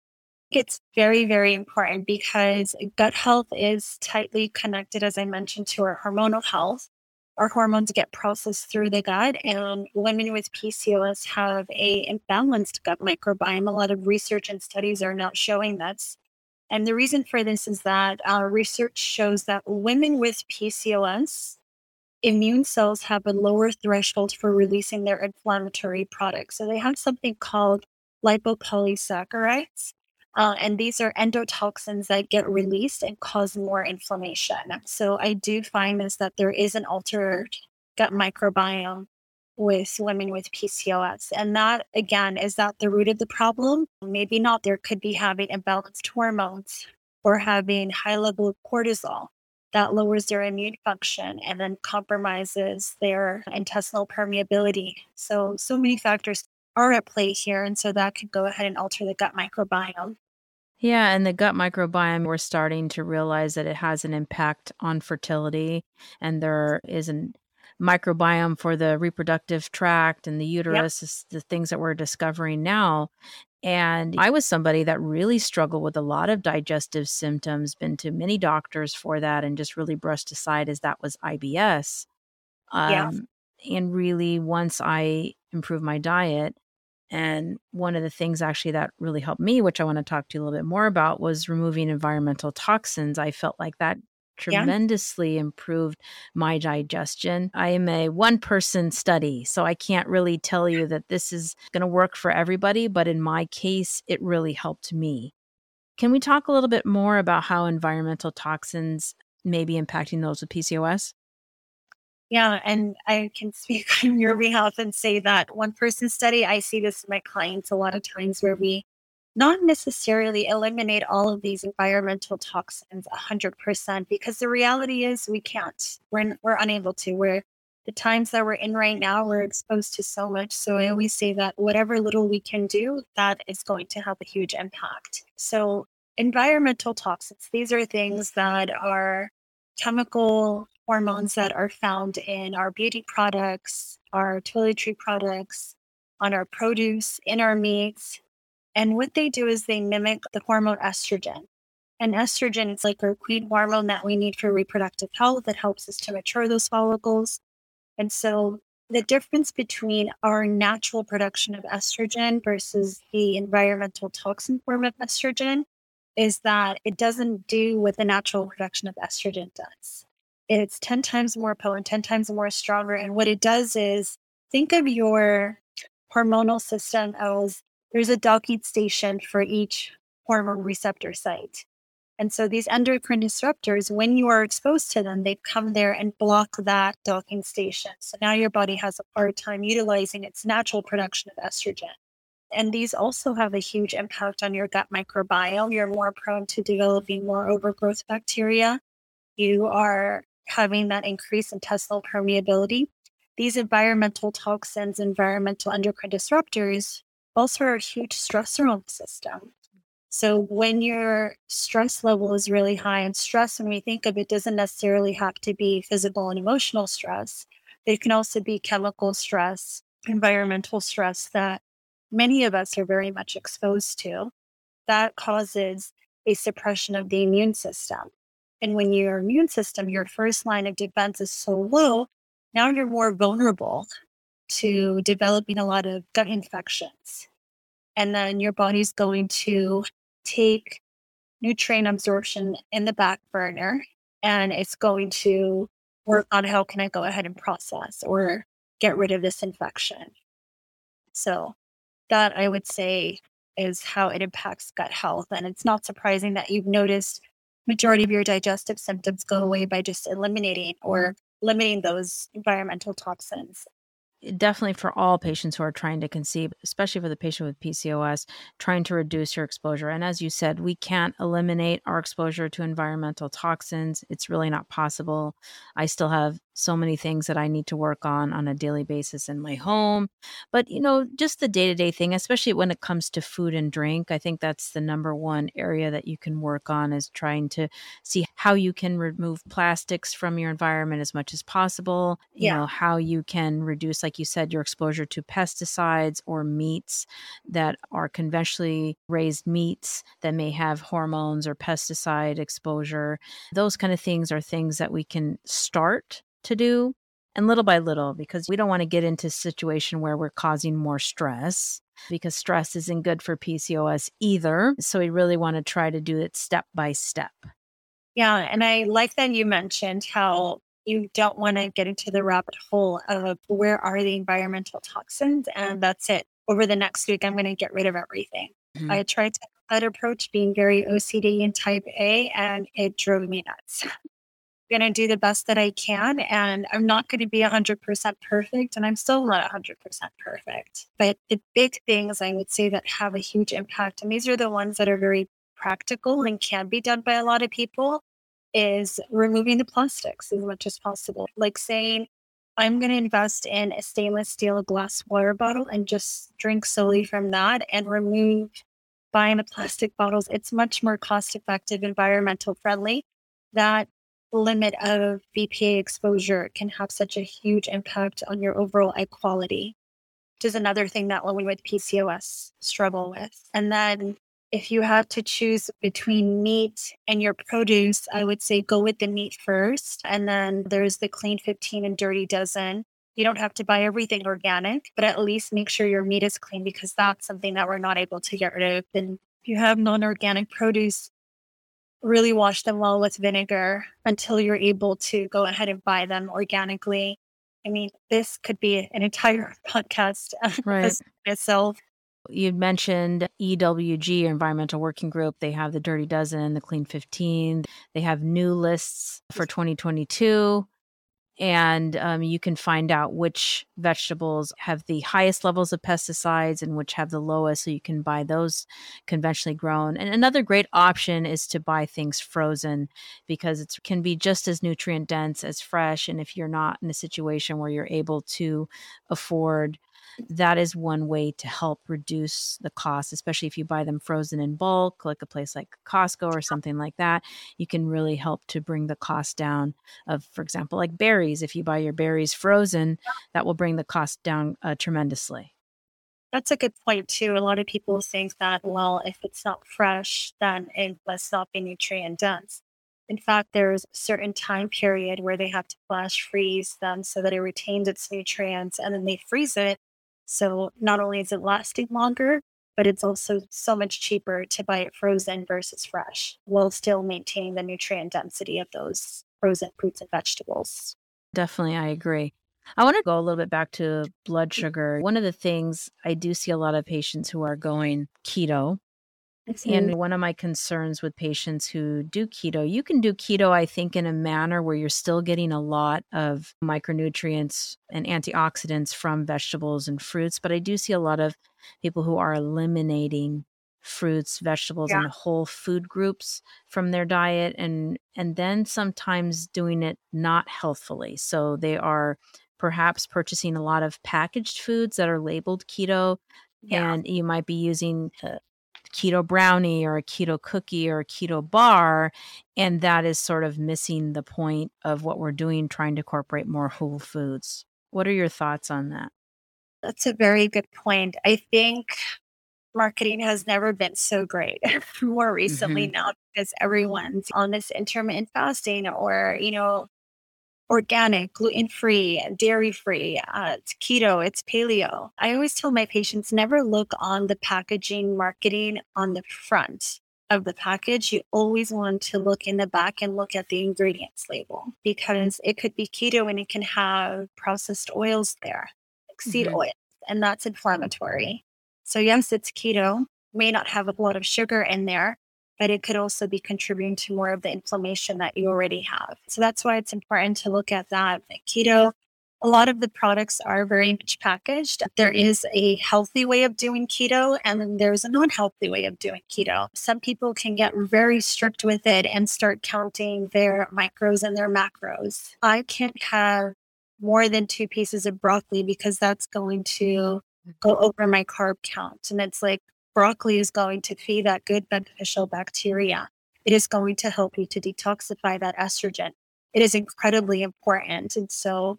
It's very, very important because gut health is tightly connected, as I mentioned, to our hormonal health. Our hormones get processed through the gut, and women with PCOS have an imbalanced gut microbiome. A lot of research and studies are now showing this. And the reason for this is that research shows that women with PCOS immune cells have a lower threshold for releasing their inflammatory products. So they have something called lipopolysaccharides. And these are endotoxins that get released and cause more inflammation. So I do find is that there is an altered gut microbiome with women with PCOS. And that, again, is that the root of the problem? Maybe not. There could be having imbalanced hormones or having high level of cortisol that lowers their immune function and then compromises their intestinal permeability. So many factors are at play here. And so that could go ahead and alter the gut microbiome. Yeah. And the gut microbiome, we're starting to realize that it has an impact on fertility. And there is a microbiome for the reproductive tract and the uterus, is the things that we're discovering now. And I was somebody that really struggled with a lot of digestive symptoms, been to many doctors for that, and just really brushed aside as that was IBS. And really, once I improved my diet, and one of the things actually that really helped me, which I want to talk to you a little bit more about, was removing environmental toxins. I felt like that tremendously improved my digestion. I am a one-person study, so I can't really tell you that this is going to work for everybody, but in my case, it really helped me. Can we talk a little bit more about how environmental toxins may be impacting those with PCOS? Yeah, and I can speak on your behalf and say that one-person study, I see this in my clients a lot of times where we not necessarily eliminate all of these environmental toxins 100% because the reality is we can't. We're unable to. The times that we're in right now, we're exposed to so much. So I always say that whatever little we can do, that is going to have a huge impact. So environmental toxins, these are things that are chemical hormones that are found in our beauty products, our toiletry products, on our produce, in our meats. And what they do is they mimic the hormone estrogen. And estrogen is like our queen hormone that we need for reproductive health. It helps us to mature those follicles. And so the difference between our natural production of estrogen versus the environmental toxin form of estrogen is that it doesn't do what the natural production of estrogen does. It's 10 times more potent, 10 times more stronger. And what it does is think of your hormonal system as there's a docking station for each hormone receptor site. And so these endocrine disruptors, when you are exposed to them, they come there and block that docking station. So now your body has a hard time utilizing its natural production of estrogen. And these also have a huge impact on your gut microbiome. You're more prone to developing more overgrowth bacteria. You are having that increased intestinal permeability. These environmental toxins, environmental endocrine disruptors also are a huge stressor on the system. So when your stress level is really high, and stress, when we think of it, doesn't necessarily have to be physical and emotional stress. It can also be chemical stress, environmental stress that many of us are very much exposed to. That causes a suppression of the immune system. And when your immune system, your first line of defense is so low, now you're more vulnerable to developing a lot of gut infections. And then your body's going to take nutrient absorption in the back burner, and it's going to work on how can I go ahead and process or get rid of this infection. So that, I would say, is how it impacts gut health. And it's not surprising that you've noticed majority of your digestive symptoms go away by just eliminating or limiting those environmental toxins. Definitely for all patients who are trying to conceive, especially for the patient with PCOS, trying to reduce your exposure. And as you said, we can't eliminate our exposure to environmental toxins. It's really not possible. I still have so many things that I need to work on a daily basis in my home. But, you know, just the day-to-day thing, especially when it comes to food and drink, I think that's the number one area that you can work on, is trying to see how you can remove plastics from your environment as much as possible. You know, how you can reduce, like you said, your exposure to pesticides or meats that are conventionally raised meats that may have hormones or pesticide exposure. Those kind of things are things that we can start to do, and little by little, because we don't want to get into a situation where we're causing more stress, because stress isn't good for PCOS either. So we really want to try to do it step by step. Yeah. And I like that you mentioned how you don't want to get into the rabbit hole of where are the environmental toxins and that's it. Over the next week, I'm going to get rid of everything. Mm-hmm. I tried that approach being very OCD and type A, and it drove me nuts. Going to do the best that I can, and I'm not going to be 100% perfect, and I'm still not 100% perfect. But the big things I would say that have a huge impact, and these are the ones that are very practical and can be done by a lot of people, is removing the plastics as much as possible. Like saying, I'm going to invest in a stainless steel glass water bottle and just drink solely from that, and remove buying the plastic bottles. It's much more cost-effective, environmental friendly. That limit of BPA exposure can have such a huge impact on your overall egg quality, which is another thing that women with PCOS struggle with. And then if you have to choose between meat and your produce, I would say go with the meat first. And then there's the Clean 15 and Dirty Dozen. You don't have to buy everything organic, but at least make sure your meat is clean, because that's something that we're not able to get rid of. And if you have non-organic produce, really wash them well with vinegar until you're able to go ahead and buy them organically. I mean, this could be an entire podcast right itself. You mentioned EWG, Environmental Working Group. They have the Dirty Dozen, the Clean 15. They have new lists for 2022. And you can find out which vegetables have the highest levels of pesticides and which have the lowest, so you can buy those conventionally grown. And another great option is to buy things frozen, because it can be just as nutrient dense as fresh. And if you're not in a situation where you're able to afford, that is one way to help reduce the cost, especially if you buy them frozen in bulk, like a place like Costco or something like that. You can really help to bring the cost down of, for example, like berries. If you buy your berries frozen, that will bring the cost down tremendously. That's a good point too. A lot of people think that, well, if it's not fresh, then it must not be nutrient dense. In fact, there's a certain time period where they have to flash freeze them so that it retains its nutrients, and then they freeze it. So not only is it lasting longer, but it's also so much cheaper to buy it frozen versus fresh, while still maintaining the nutrient density of those frozen fruits and vegetables. Definitely, I agree. I want to go a little bit back to blood sugar. One of the things I do see a lot of patients who are going keto. And one of my concerns with patients who do keto, you can do keto, I think, in a manner where you're still getting a lot of micronutrients and antioxidants from vegetables and fruits. But I do see a lot of people who are eliminating fruits, vegetables, and whole food groups from their diet, and then sometimes doing it not healthfully. So they are perhaps purchasing a lot of packaged foods that are labeled keto, and you might be using keto brownie or a keto cookie or a keto bar. And that is sort of missing the point of what we're doing, trying to incorporate more whole foods. What are your thoughts on that? That's a very good point. I think marketing has never been so great more recently now, because everyone's on this intermittent fasting or, you know, organic, gluten-free, dairy-free, it's keto, it's paleo. I always tell my patients, never look on the packaging marketing on the front of the package. You always want to look in the back and look at the ingredients label, because it could be keto and it can have processed oils there, like seed oils, and that's inflammatory. So yes, it's keto, may not have a lot of sugar in there, but it could also be contributing to more of the inflammation that you already have. So that's why it's important to look at that. Keto A lot of the products are very much packaged. There is a healthy way of doing keto, and then there's a non-healthy way of doing keto. Some people can get very strict with it and start counting their micros and their macros. I can't have more than 2 pieces of broccoli because that's going to go over my carb count. And it's like broccoli is going to feed that good beneficial bacteria. It is going to help you to detoxify that estrogen. It is incredibly important. And so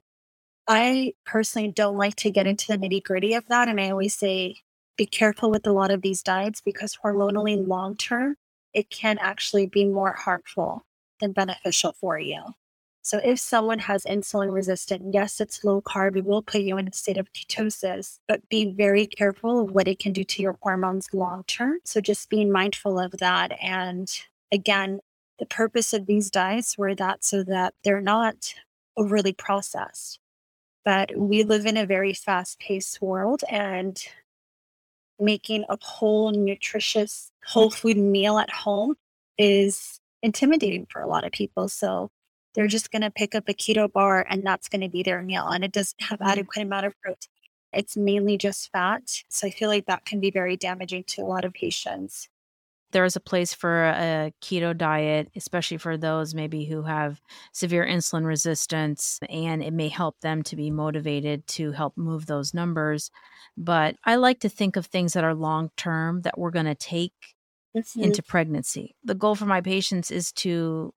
I personally don't like to get into the nitty-gritty of that. And I always say, be careful with a lot of these diets because hormonally long-term, it can actually be more harmful than beneficial for you. So if someone has insulin resistant, yes, it's low carb. It will put you in a state of ketosis, but be very careful of what it can do to your hormones long-term. So just being mindful of that. And again, the purpose of these diets were that so that they're not overly processed. But we live in a very fast-paced world, and making a whole nutritious whole food meal at home is intimidating for a lot of people. So they're just going to pick up a keto bar and that's going to be their meal. And it doesn't have adequate amount of protein. It's mainly just fat. So I feel like that can be very damaging to a lot of patients. There is a place for a keto diet, especially for those maybe who have severe insulin resistance, and it may help them to be motivated to help move those numbers. But I like to think of things that are long-term that we're going to take into pregnancy. The goal for my patients is to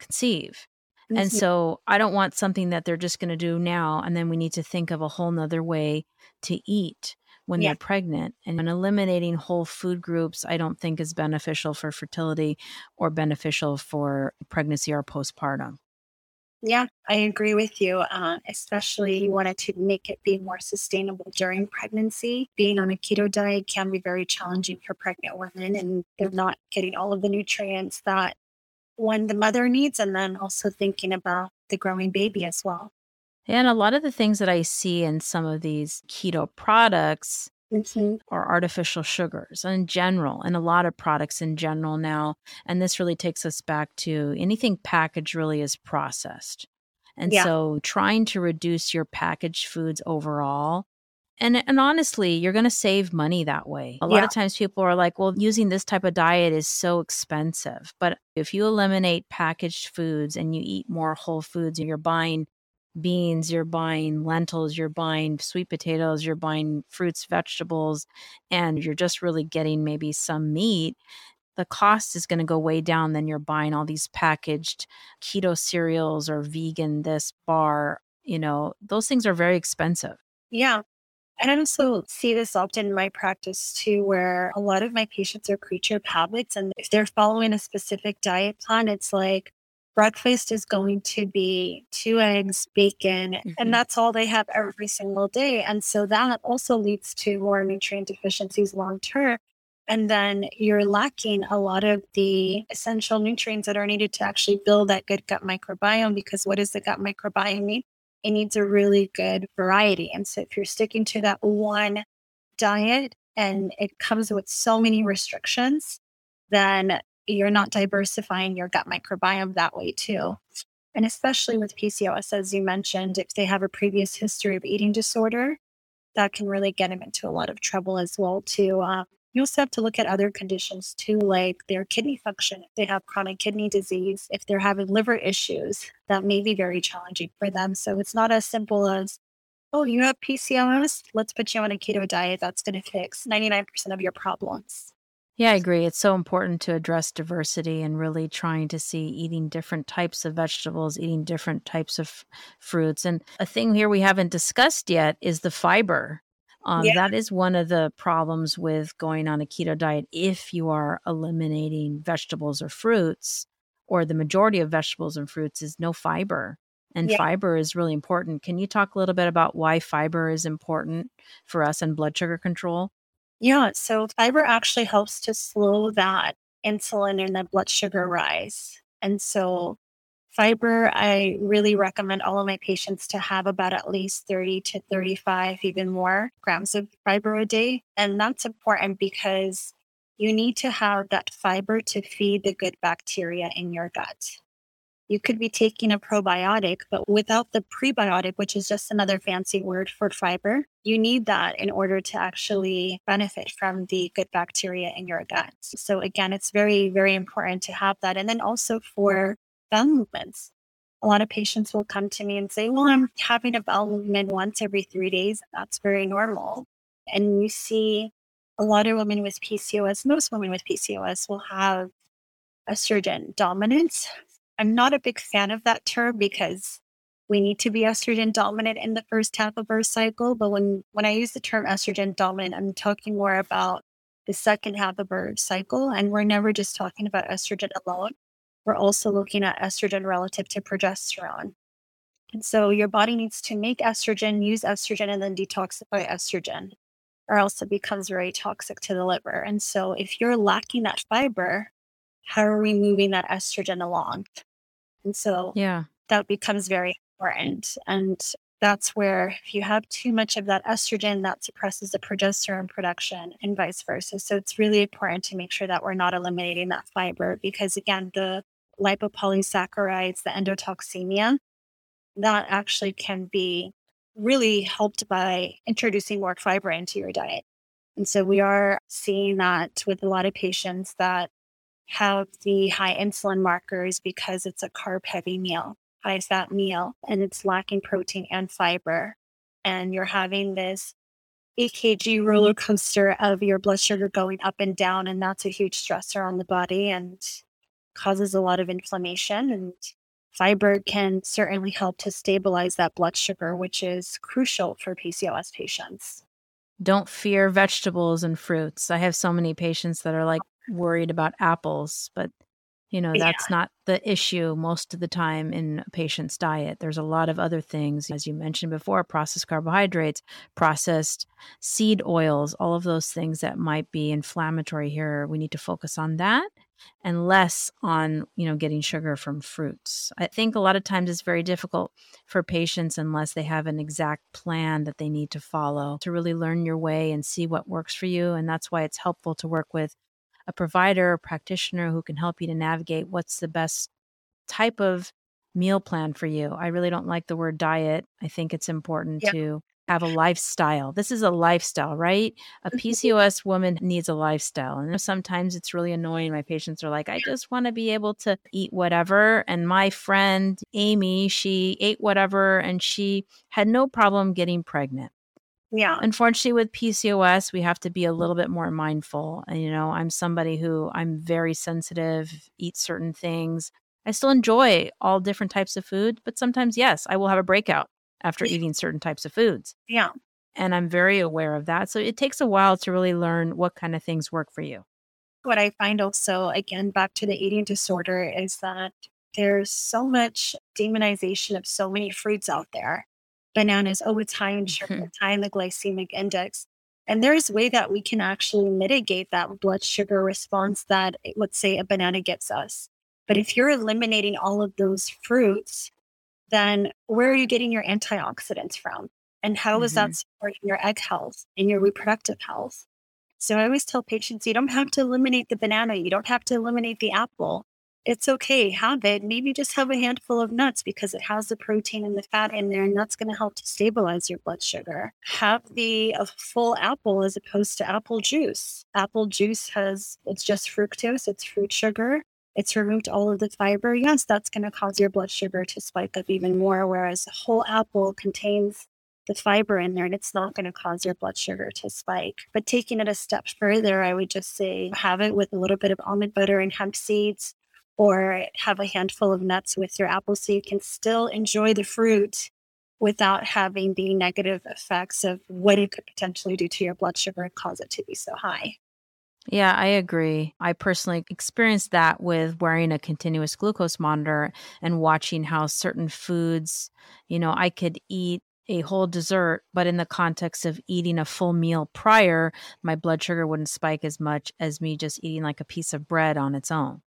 conceive. Mm-hmm. And so I don't want something that they're just going to do now, and then we need to think of a whole nother way to eat when they're pregnant. And eliminating whole food groups, I don't think is beneficial for fertility or beneficial for pregnancy or postpartum. Yeah, I agree with you. Especially you wanted to make it be more sustainable during pregnancy. Being on a keto diet can be very challenging for pregnant women, and they're not getting all of the nutrients that one, the mother needs, and then also thinking about the growing baby as well. And a lot of the things that I see in some of these keto products are artificial sugars in general, and a lot of products in general now. And this really takes us back to anything packaged really is processed. And so trying to reduce your packaged foods overall. And honestly, you're going to save money that way. A lot of times people are like, well, using this type of diet is so expensive. But if you eliminate packaged foods and you eat more whole foods, and you're buying beans, you're buying lentils, you're buying sweet potatoes, you're buying fruits, vegetables, and you're just really getting maybe some meat, the cost is going to go way down than you're buying all these packaged keto cereals or vegan this bar. You know, those things are very expensive. Yeah. And I also see this often in my practice too, where a lot of my patients are creature of habits. And if they're following a specific diet plan, it's like, breakfast is going to be 2 eggs, bacon, and that's all they have every single day. And so that also leads to more nutrient deficiencies long term. And then you're lacking a lot of the essential nutrients that are needed to actually build that good gut microbiome, because what does the gut microbiome need? It needs a really good variety. And so if you're sticking to that one diet and it comes with so many restrictions, then you're not diversifying your gut microbiome that way too. And especially with PCOS, as you mentioned, if they have a previous history of eating disorder, that can really get them into a lot of trouble as well too. You also have to look at other conditions too, like their kidney function. If they have chronic kidney disease, if they're having liver issues, that may be very challenging for them. So it's not as simple as, oh, you have PCOS, let's put you on a keto diet. That's going to fix 99% of your problems. Yeah, I agree. It's so important to address diversity and really trying to see eating different types of vegetables, eating different types of fruits. And a thing here we haven't discussed yet is the fiber. That is one of the problems with going on a keto diet. If you are eliminating vegetables or fruits, or the majority of vegetables and fruits, is no fiber. And fiber is really important. Can you talk a little bit about why fiber is important for us and blood sugar control? Yeah, so fiber actually helps to slow that insulin and that blood sugar rise. And so fiber, I really recommend all of my patients to have about at least 30 to 35, even more grams of fiber a day. And that's important because you need to have that fiber to feed the good bacteria in your gut. You could be taking a probiotic, but without the prebiotic, which is just another fancy word for fiber, you need that in order to actually benefit from the good bacteria in your gut. So again, it's very, very important to have that. And then also for bowel movements. A lot of patients will come to me and say, well, I'm having a bowel movement once every 3 days. That's very normal. And you see a lot of women with PCOS, most women with PCOS will have estrogen dominance. I'm not a big fan of that term because we need to be estrogen dominant in the first half of our cycle. But when I use the term estrogen dominant, I'm talking more about the second half of our cycle. And we're never just talking about estrogen alone. We're also looking at estrogen relative to progesterone. And so your body needs to make estrogen, use estrogen, and then detoxify estrogen, or else it becomes very toxic to the liver. And so if you're lacking that fiber, how are we moving that estrogen along? And so that becomes very important. And that's where if you have too much of that estrogen, that suppresses the progesterone production and vice versa. So it's really important to make sure that we're not eliminating that fiber because, again, the lipopolysaccharides, the endotoxemia, that actually can be really helped by introducing more fiber into your diet. And so we are seeing that with a lot of patients that have the high insulin markers because it's a carb-heavy meal, high-fat meal, and it's lacking protein and fiber. And you're having this EKG roller coaster of your blood sugar going up and down, and that's a huge stressor on the body and causes a lot of inflammation. And fiber can certainly help to stabilize that blood sugar, which is crucial for PCOS patients. Don't fear vegetables and fruits. I have so many patients that are like worried about apples, but you know, that's not the issue most of the time in a patient's diet. There's a lot of other things, as you mentioned before, processed carbohydrates, processed seed oils, all of those things that might be inflammatory here. We need to focus on that and less on, you know, getting sugar from fruits. I think a lot of times it's very difficult for patients unless they have an exact plan that they need to follow to really learn your way and see what works for you. And that's why it's helpful to work with a provider, a practitioner who can help you to navigate what's the best type of meal plan for you. I really don't like the word diet. I think it's important to have a lifestyle. This is a lifestyle, right? A PCOS woman needs a lifestyle. And sometimes it's really annoying. My patients are like, I just want to be able to eat whatever. And my friend, Amy, she ate whatever and she had no problem getting pregnant. Yeah. Unfortunately, with PCOS, we have to be a little bit more mindful. And, you know, I'm somebody who I'm very sensitive, eat certain things. I still enjoy all different types of food, but sometimes, yes, I will have a breakout after eating certain types of foods. Yeah. And I'm very aware of that. So it takes a while to really learn what kind of things work for you. What I find also, again, back to the eating disorder is that there's so much demonization of so many fruits out there. Bananas, oh, it's high in sugar, it's high in the glycemic index. And there is a way that we can actually mitigate that blood sugar response that, let's say, a banana gives us. But if you're eliminating all of those fruits, then where are you getting your antioxidants from? And how is that supporting your egg health and your reproductive health? So I always tell patients, you don't have to eliminate the banana. You don't have to eliminate the apple. It's okay, have it. Maybe just have a handful of nuts because it has the protein and the fat in there, and that's going to help to stabilize your blood sugar. Have a full apple as opposed to apple juice. Apple juice it's just fructose, it's fruit sugar. It's removed all of the fiber. Yes, that's going to cause your blood sugar to spike up even more, whereas a whole apple contains the fiber in there, and it's not going to cause your blood sugar to spike. But taking it a step further, I would just say have it with a little bit of almond butter and hemp seeds, or have a handful of nuts with your apple so you can still enjoy the fruit without having the negative effects of what it could potentially do to your blood sugar and cause it to be so high. Yeah, I agree. I personally experienced that with wearing a continuous glucose monitor and watching how certain foods, you know, I could eat a whole dessert, but in the context of eating a full meal prior, my blood sugar wouldn't spike as much as me just eating like a piece of bread on its own.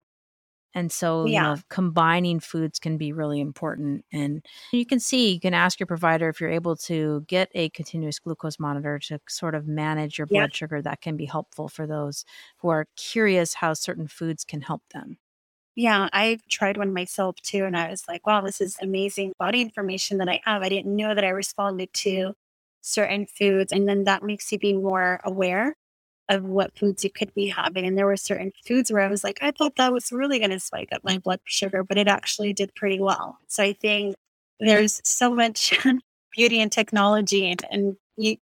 And so you know, combining foods can be really important. And you can ask your provider if you're able to get a continuous glucose monitor to sort of manage your blood sugar. That can be helpful for those who are curious how certain foods can help them. Yeah, I tried one myself too. And I was like, wow, this is amazing body information that I have. I didn't know that I responded to certain foods. And then that makes you be more aware of what foods you could be having. And there were certain foods where I was like, I thought that was really going to spike up my blood sugar, but it actually did pretty well. So I think there's so much beauty in technology and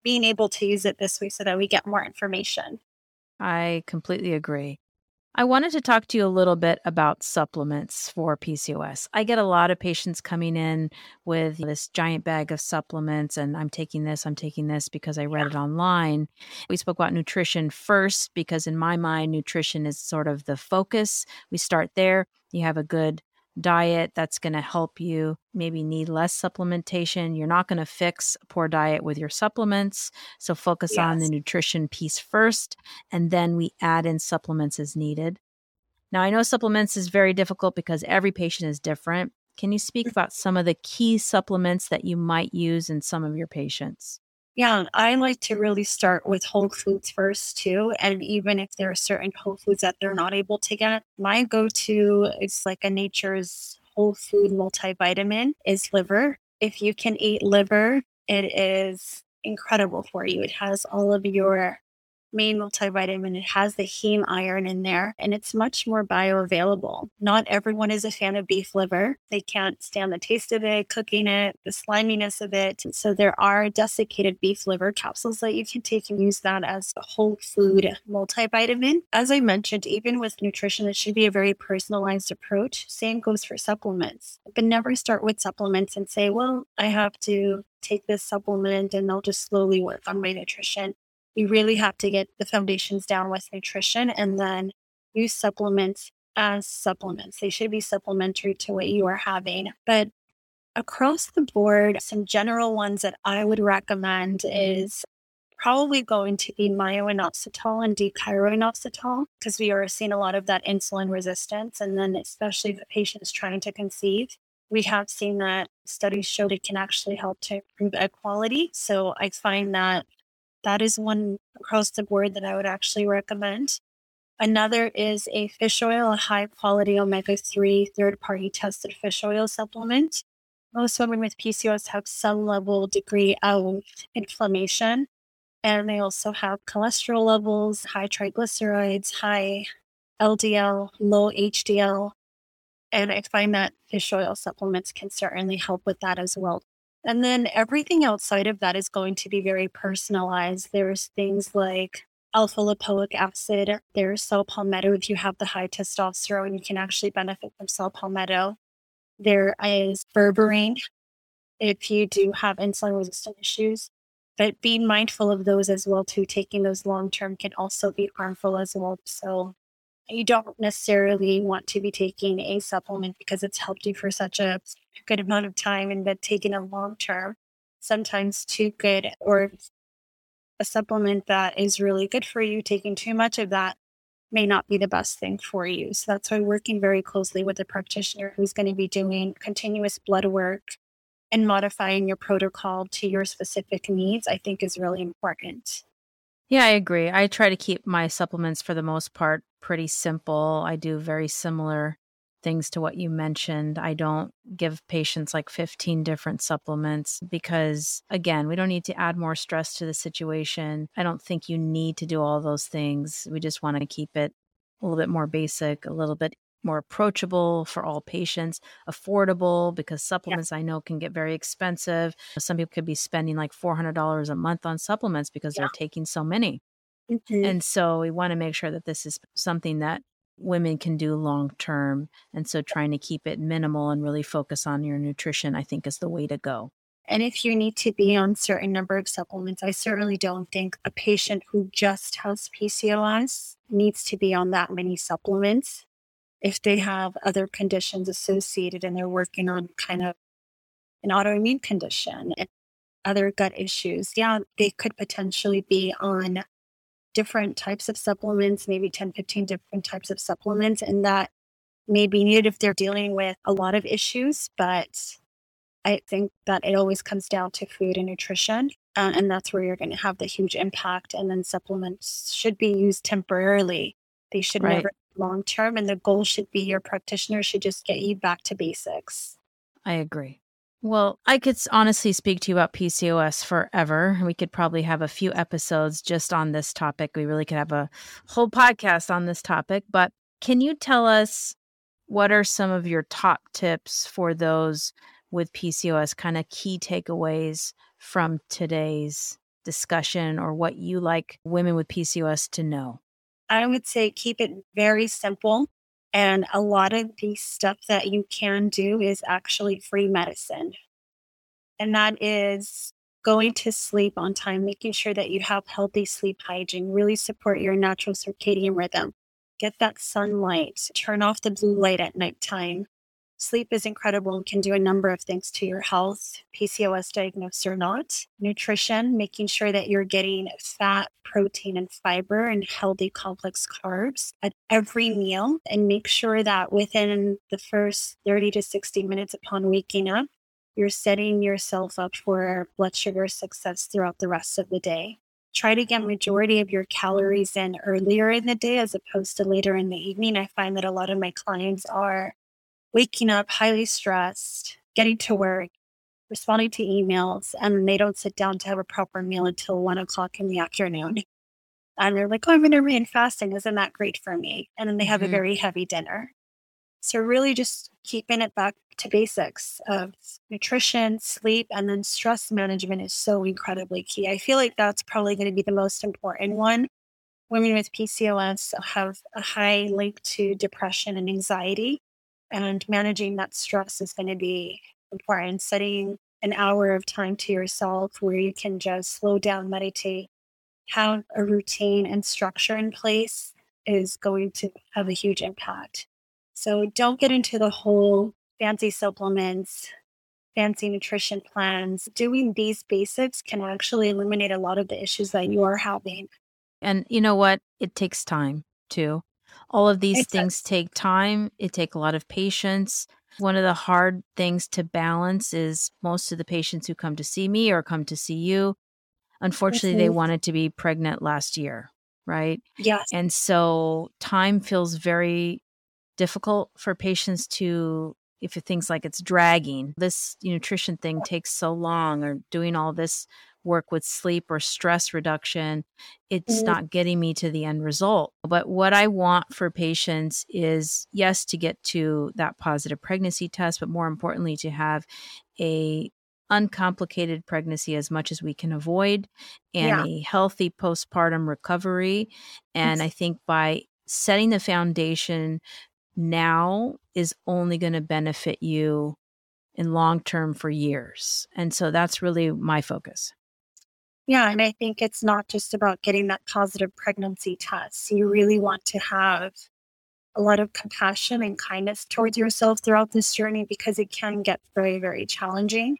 being able to use it this way so that we get more information. I completely agree. I wanted to talk to you a little bit about supplements for PCOS. I get a lot of patients coming in with this giant bag of supplements and I'm taking this because I read it online. We spoke about nutrition first because in my mind, nutrition is sort of the focus. We start there. You have a good diet that's going to help you maybe need less supplementation. You're not going to fix a poor diet with your supplements. So focus on the nutrition piece first, and then we add in supplements as needed. Now, I know supplements is very difficult because every patient is different. Can you speak about some of the key supplements that you might use in some of your patients? Yeah, I like to really start with whole foods first too. And even if there are certain whole foods that they're not able to get, my go-to is like a Nature's whole food multivitamin is liver. If you can eat liver, it is incredible for you. It has all of your main multivitamin. It has the heme iron in there and it's much more bioavailable. Not everyone is a fan of beef liver. They can't stand the taste of it, cooking it, the sliminess of it. And so there are desiccated beef liver capsules that you can take and use that as a whole food multivitamin. As I mentioned, even with nutrition, it should be a very personalized approach. Same goes for supplements, but never start with supplements and say, well, I have to take this supplement and I'll just slowly work on my nutrition. You really have to get the foundations down with nutrition and then use supplements as supplements. They should be supplementary to what you are having. But across the board, some general ones that I would recommend is probably going to be myoinositol and dechiroinositol because we are seeing a lot of that insulin resistance. And then especially if the patient is trying to conceive, we have seen that studies show it can actually help to improve egg quality. So I find that is one across the board that I would actually recommend. Another is a fish oil, a high-quality omega-3 third-party tested fish oil supplement. Most women with PCOS have some level degree of inflammation, and they also have cholesterol levels, high triglycerides, high LDL, low HDL. And I find that fish oil supplements can certainly help with that as well. And then everything outside of that is going to be very personalized. There's things like alpha lipoic acid. There's saw palmetto. If you have the high testosterone, you can actually benefit from saw palmetto. There is berberine if you do have insulin resistant issues. But being mindful of those as well too, taking those long-term can also be harmful as well. So you don't necessarily want to be taking a supplement because it's helped you for such a good amount of time and that taking a long term, sometimes too good, or a supplement that is really good for you, taking too much of that may not be the best thing for you. So that's why working very closely with a practitioner who's going to be doing continuous blood work and modifying your protocol to your specific needs, I think is really important. Yeah, I agree. I try to keep my supplements for the most part pretty simple. I do very similar things to what you mentioned. I don't give patients like 15 different supplements because, again, we don't need to add more stress to the situation. I don't think you need to do all those things. We just want to keep it a little bit more basic, a little bit more approachable for all patients, affordable, because supplements I know can get very expensive. Some people could be spending like $400 a month on supplements because they're taking so many. Mm-hmm. And so we want to make sure that this is something that women can do long term. And so trying to keep it minimal and really focus on your nutrition, I think, is the way to go. And if you need to be on a certain number of supplements, I certainly don't think a patient who just has PCOS needs to be on that many supplements. If they have other conditions associated and they're working on kind of an autoimmune condition and other gut issues, they could potentially be on different types of supplements, maybe 10, 15 different types of supplements. And that may be needed if they're dealing with a lot of issues. But I think that it always comes down to food and nutrition. And that's where you're going to have the huge impact. And then supplements should be used temporarily. They should never long term. And the goal should be your practitioner should just get you back to basics. I agree. Well, I could honestly speak to you about PCOS forever. We could probably have a few episodes just on this topic. We really could have a whole podcast on this topic. But can you tell us what are some of your top tips for those with PCOS, kind of key takeaways from today's discussion or what you like women with PCOS to know? I would say keep it very simple. And a lot of the stuff that you can do is actually free medicine. And that is going to sleep on time, making sure that you have healthy sleep hygiene, really support your natural circadian rhythm, get that sunlight, turn off the blue light at nighttime. Sleep is incredible and can do a number of things to your health, PCOS diagnosed or not. Nutrition, making sure that you're getting fat, protein, and fiber and healthy complex carbs at every meal. And make sure that within the first 30 to 60 minutes upon waking up, you're setting yourself up for blood sugar success throughout the rest of the day. Try to get majority of your calories in earlier in the day as opposed to later in the evening. I find that a lot of my clients are waking up highly stressed, getting to work, responding to emails, and they don't sit down to have a proper meal until 1 o'clock in the afternoon. And they're like, oh, I'm intermittent fasting. Isn't that great for me? And then they have a very heavy dinner. So really just keeping it back to basics of nutrition, sleep, and then stress management is so incredibly key. I feel like that's probably going to be the most important one. Women with PCOS have a high link to depression and anxiety. And managing that stress is going to be important. Setting an hour of time to yourself where you can just slow down, meditate, have a routine and structure in place is going to have a huge impact. So don't get into the whole fancy supplements, fancy nutrition plans. Doing these basics can actually eliminate a lot of the issues that you are having. And you know what? It takes time too. All of these things take time. It takes a lot of patience. One of the hard things to balance is most of the patients who come to see me or come to see you, unfortunately, they wanted to be pregnant last year, right? Yes. And so time feels very difficult for patients to, if it thinks like it's dragging, this nutrition thing takes so long or doing all this work with sleep or stress reduction, it's not getting me to the end result. But what I want for patients is, yes, to get to that positive pregnancy test, but more importantly, to have a uncomplicated pregnancy as much as we can avoid and a healthy postpartum recovery. And I think by setting the foundation now is only going to benefit you in long term for years. And so that's really my focus. Yeah, and I think it's not just about getting that positive pregnancy test. You really want to have a lot of compassion and kindness towards yourself throughout this journey because it can get very, very challenging.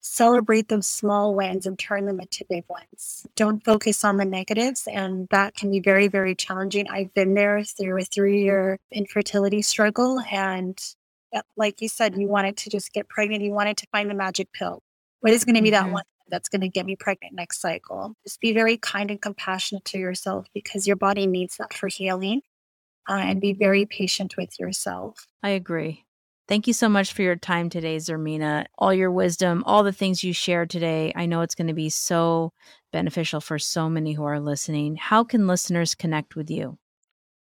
Celebrate those small wins and turn them into big ones. Don't focus on the negatives, and that can be very, very challenging. I've been there through a 3-year infertility struggle, and like you said, you wanted to just get pregnant. You wanted to find the magic pill. What is going to be that one that's going to get me pregnant next cycle? Just be very kind and compassionate to yourself because your body needs that for healing, and be very patient with yourself. I agree. Thank you so much for your time today, Zermina. All your wisdom, all the things you shared today, I know it's going to be so beneficial for so many who are listening. How can listeners connect with you?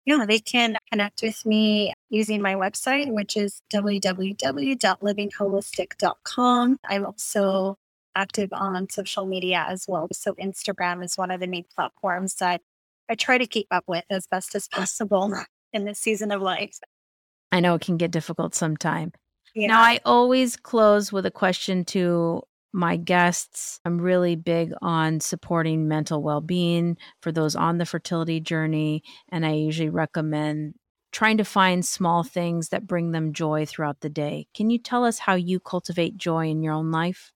Yeah, they can connect with me using my website, which is www.livingholistic.com. I'm also active on social media as well. So Instagram is one of the main platforms that I try to keep up with as best as possible in this season of life. I know it can get difficult sometimes. Yeah. Now, I always close with a question to my guests. I'm really big on supporting mental well-being for those on the fertility journey. And I usually recommend trying to find small things that bring them joy throughout the day. Can you tell us how you cultivate joy in your own life?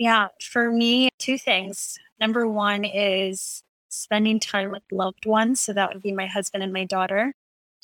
Yeah, for me, 2 things. Number 1 is spending time with loved ones. So that would be my husband and my daughter.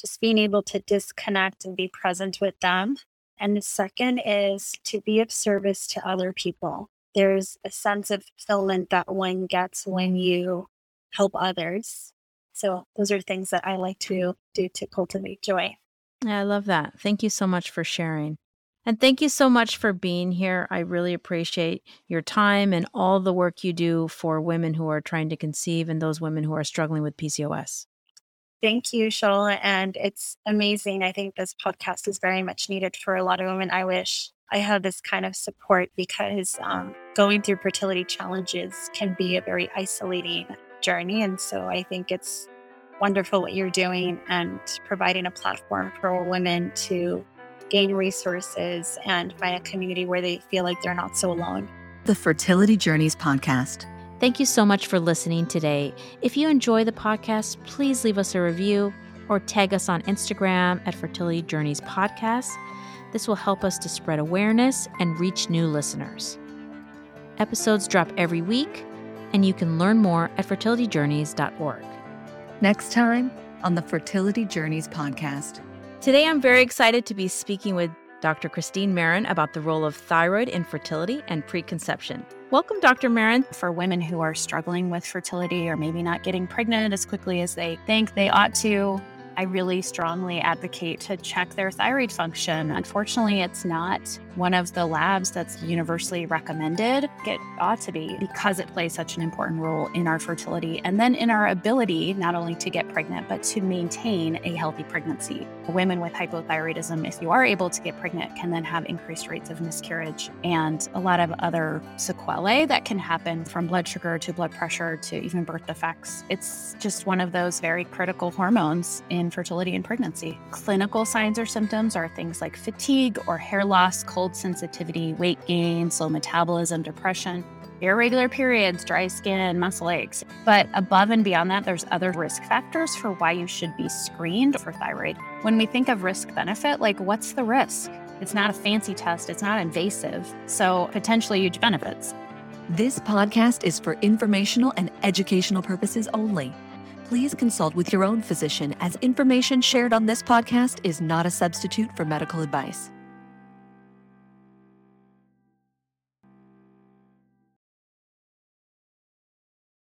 Just being able to disconnect and be present with them. And the second is to be of service to other people. There's a sense of fulfillment that one gets when you help others. So those are things that I like to do to cultivate joy. Yeah, I love that. Thank you so much for sharing. And thank you so much for being here. I really appreciate your time and all the work you do for women who are trying to conceive and those women who are struggling with PCOS. Thank you, Shala. And it's amazing. I think this podcast is very much needed for a lot of women. I wish I had this kind of support because going through fertility challenges can be a very isolating journey. And so I think it's wonderful what you're doing and providing a platform for women to gain resources and find a community where they feel like they're not so alone. The Fertility Journeys podcast. Thank you so much for listening today. If you enjoy the podcast, please leave us a review or tag us on Instagram at Fertility Journeys Podcast. This will help us to spread awareness and reach new listeners. Episodes drop every week, and you can learn more at fertilityjourneys.org. Next time on the Fertility Journeys podcast. Today, I'm very excited to be speaking with Dr. Christine Marin about the role of thyroid in fertility and preconception. Welcome, Dr. Marin. For women who are struggling with fertility or maybe not getting pregnant as quickly as they think they ought to, I really strongly advocate to check their thyroid function. Unfortunately, it's not one of the labs that's universally recommended. It ought to be because it plays such an important role in our fertility and then in our ability not only to get pregnant, but to maintain a healthy pregnancy. Women with hypothyroidism, if you are able to get pregnant, can then have increased rates of miscarriage and a lot of other sequelae that can happen from blood sugar to blood pressure to even birth defects. It's just one of those very critical hormones in fertility and pregnancy. Clinical signs or symptoms are things like fatigue or hair loss, cold sensitivity, weight gain, slow metabolism, depression, irregular periods, dry skin, muscle aches. But above and beyond that, there's other risk factors for why you should be screened for thyroid. When we think of risk benefit, like what's the risk? It's not a fancy test. It's not invasive. So potentially huge benefits. This podcast is for informational and educational purposes only. Please consult with your own physician, as information shared on this podcast is not a substitute for medical advice.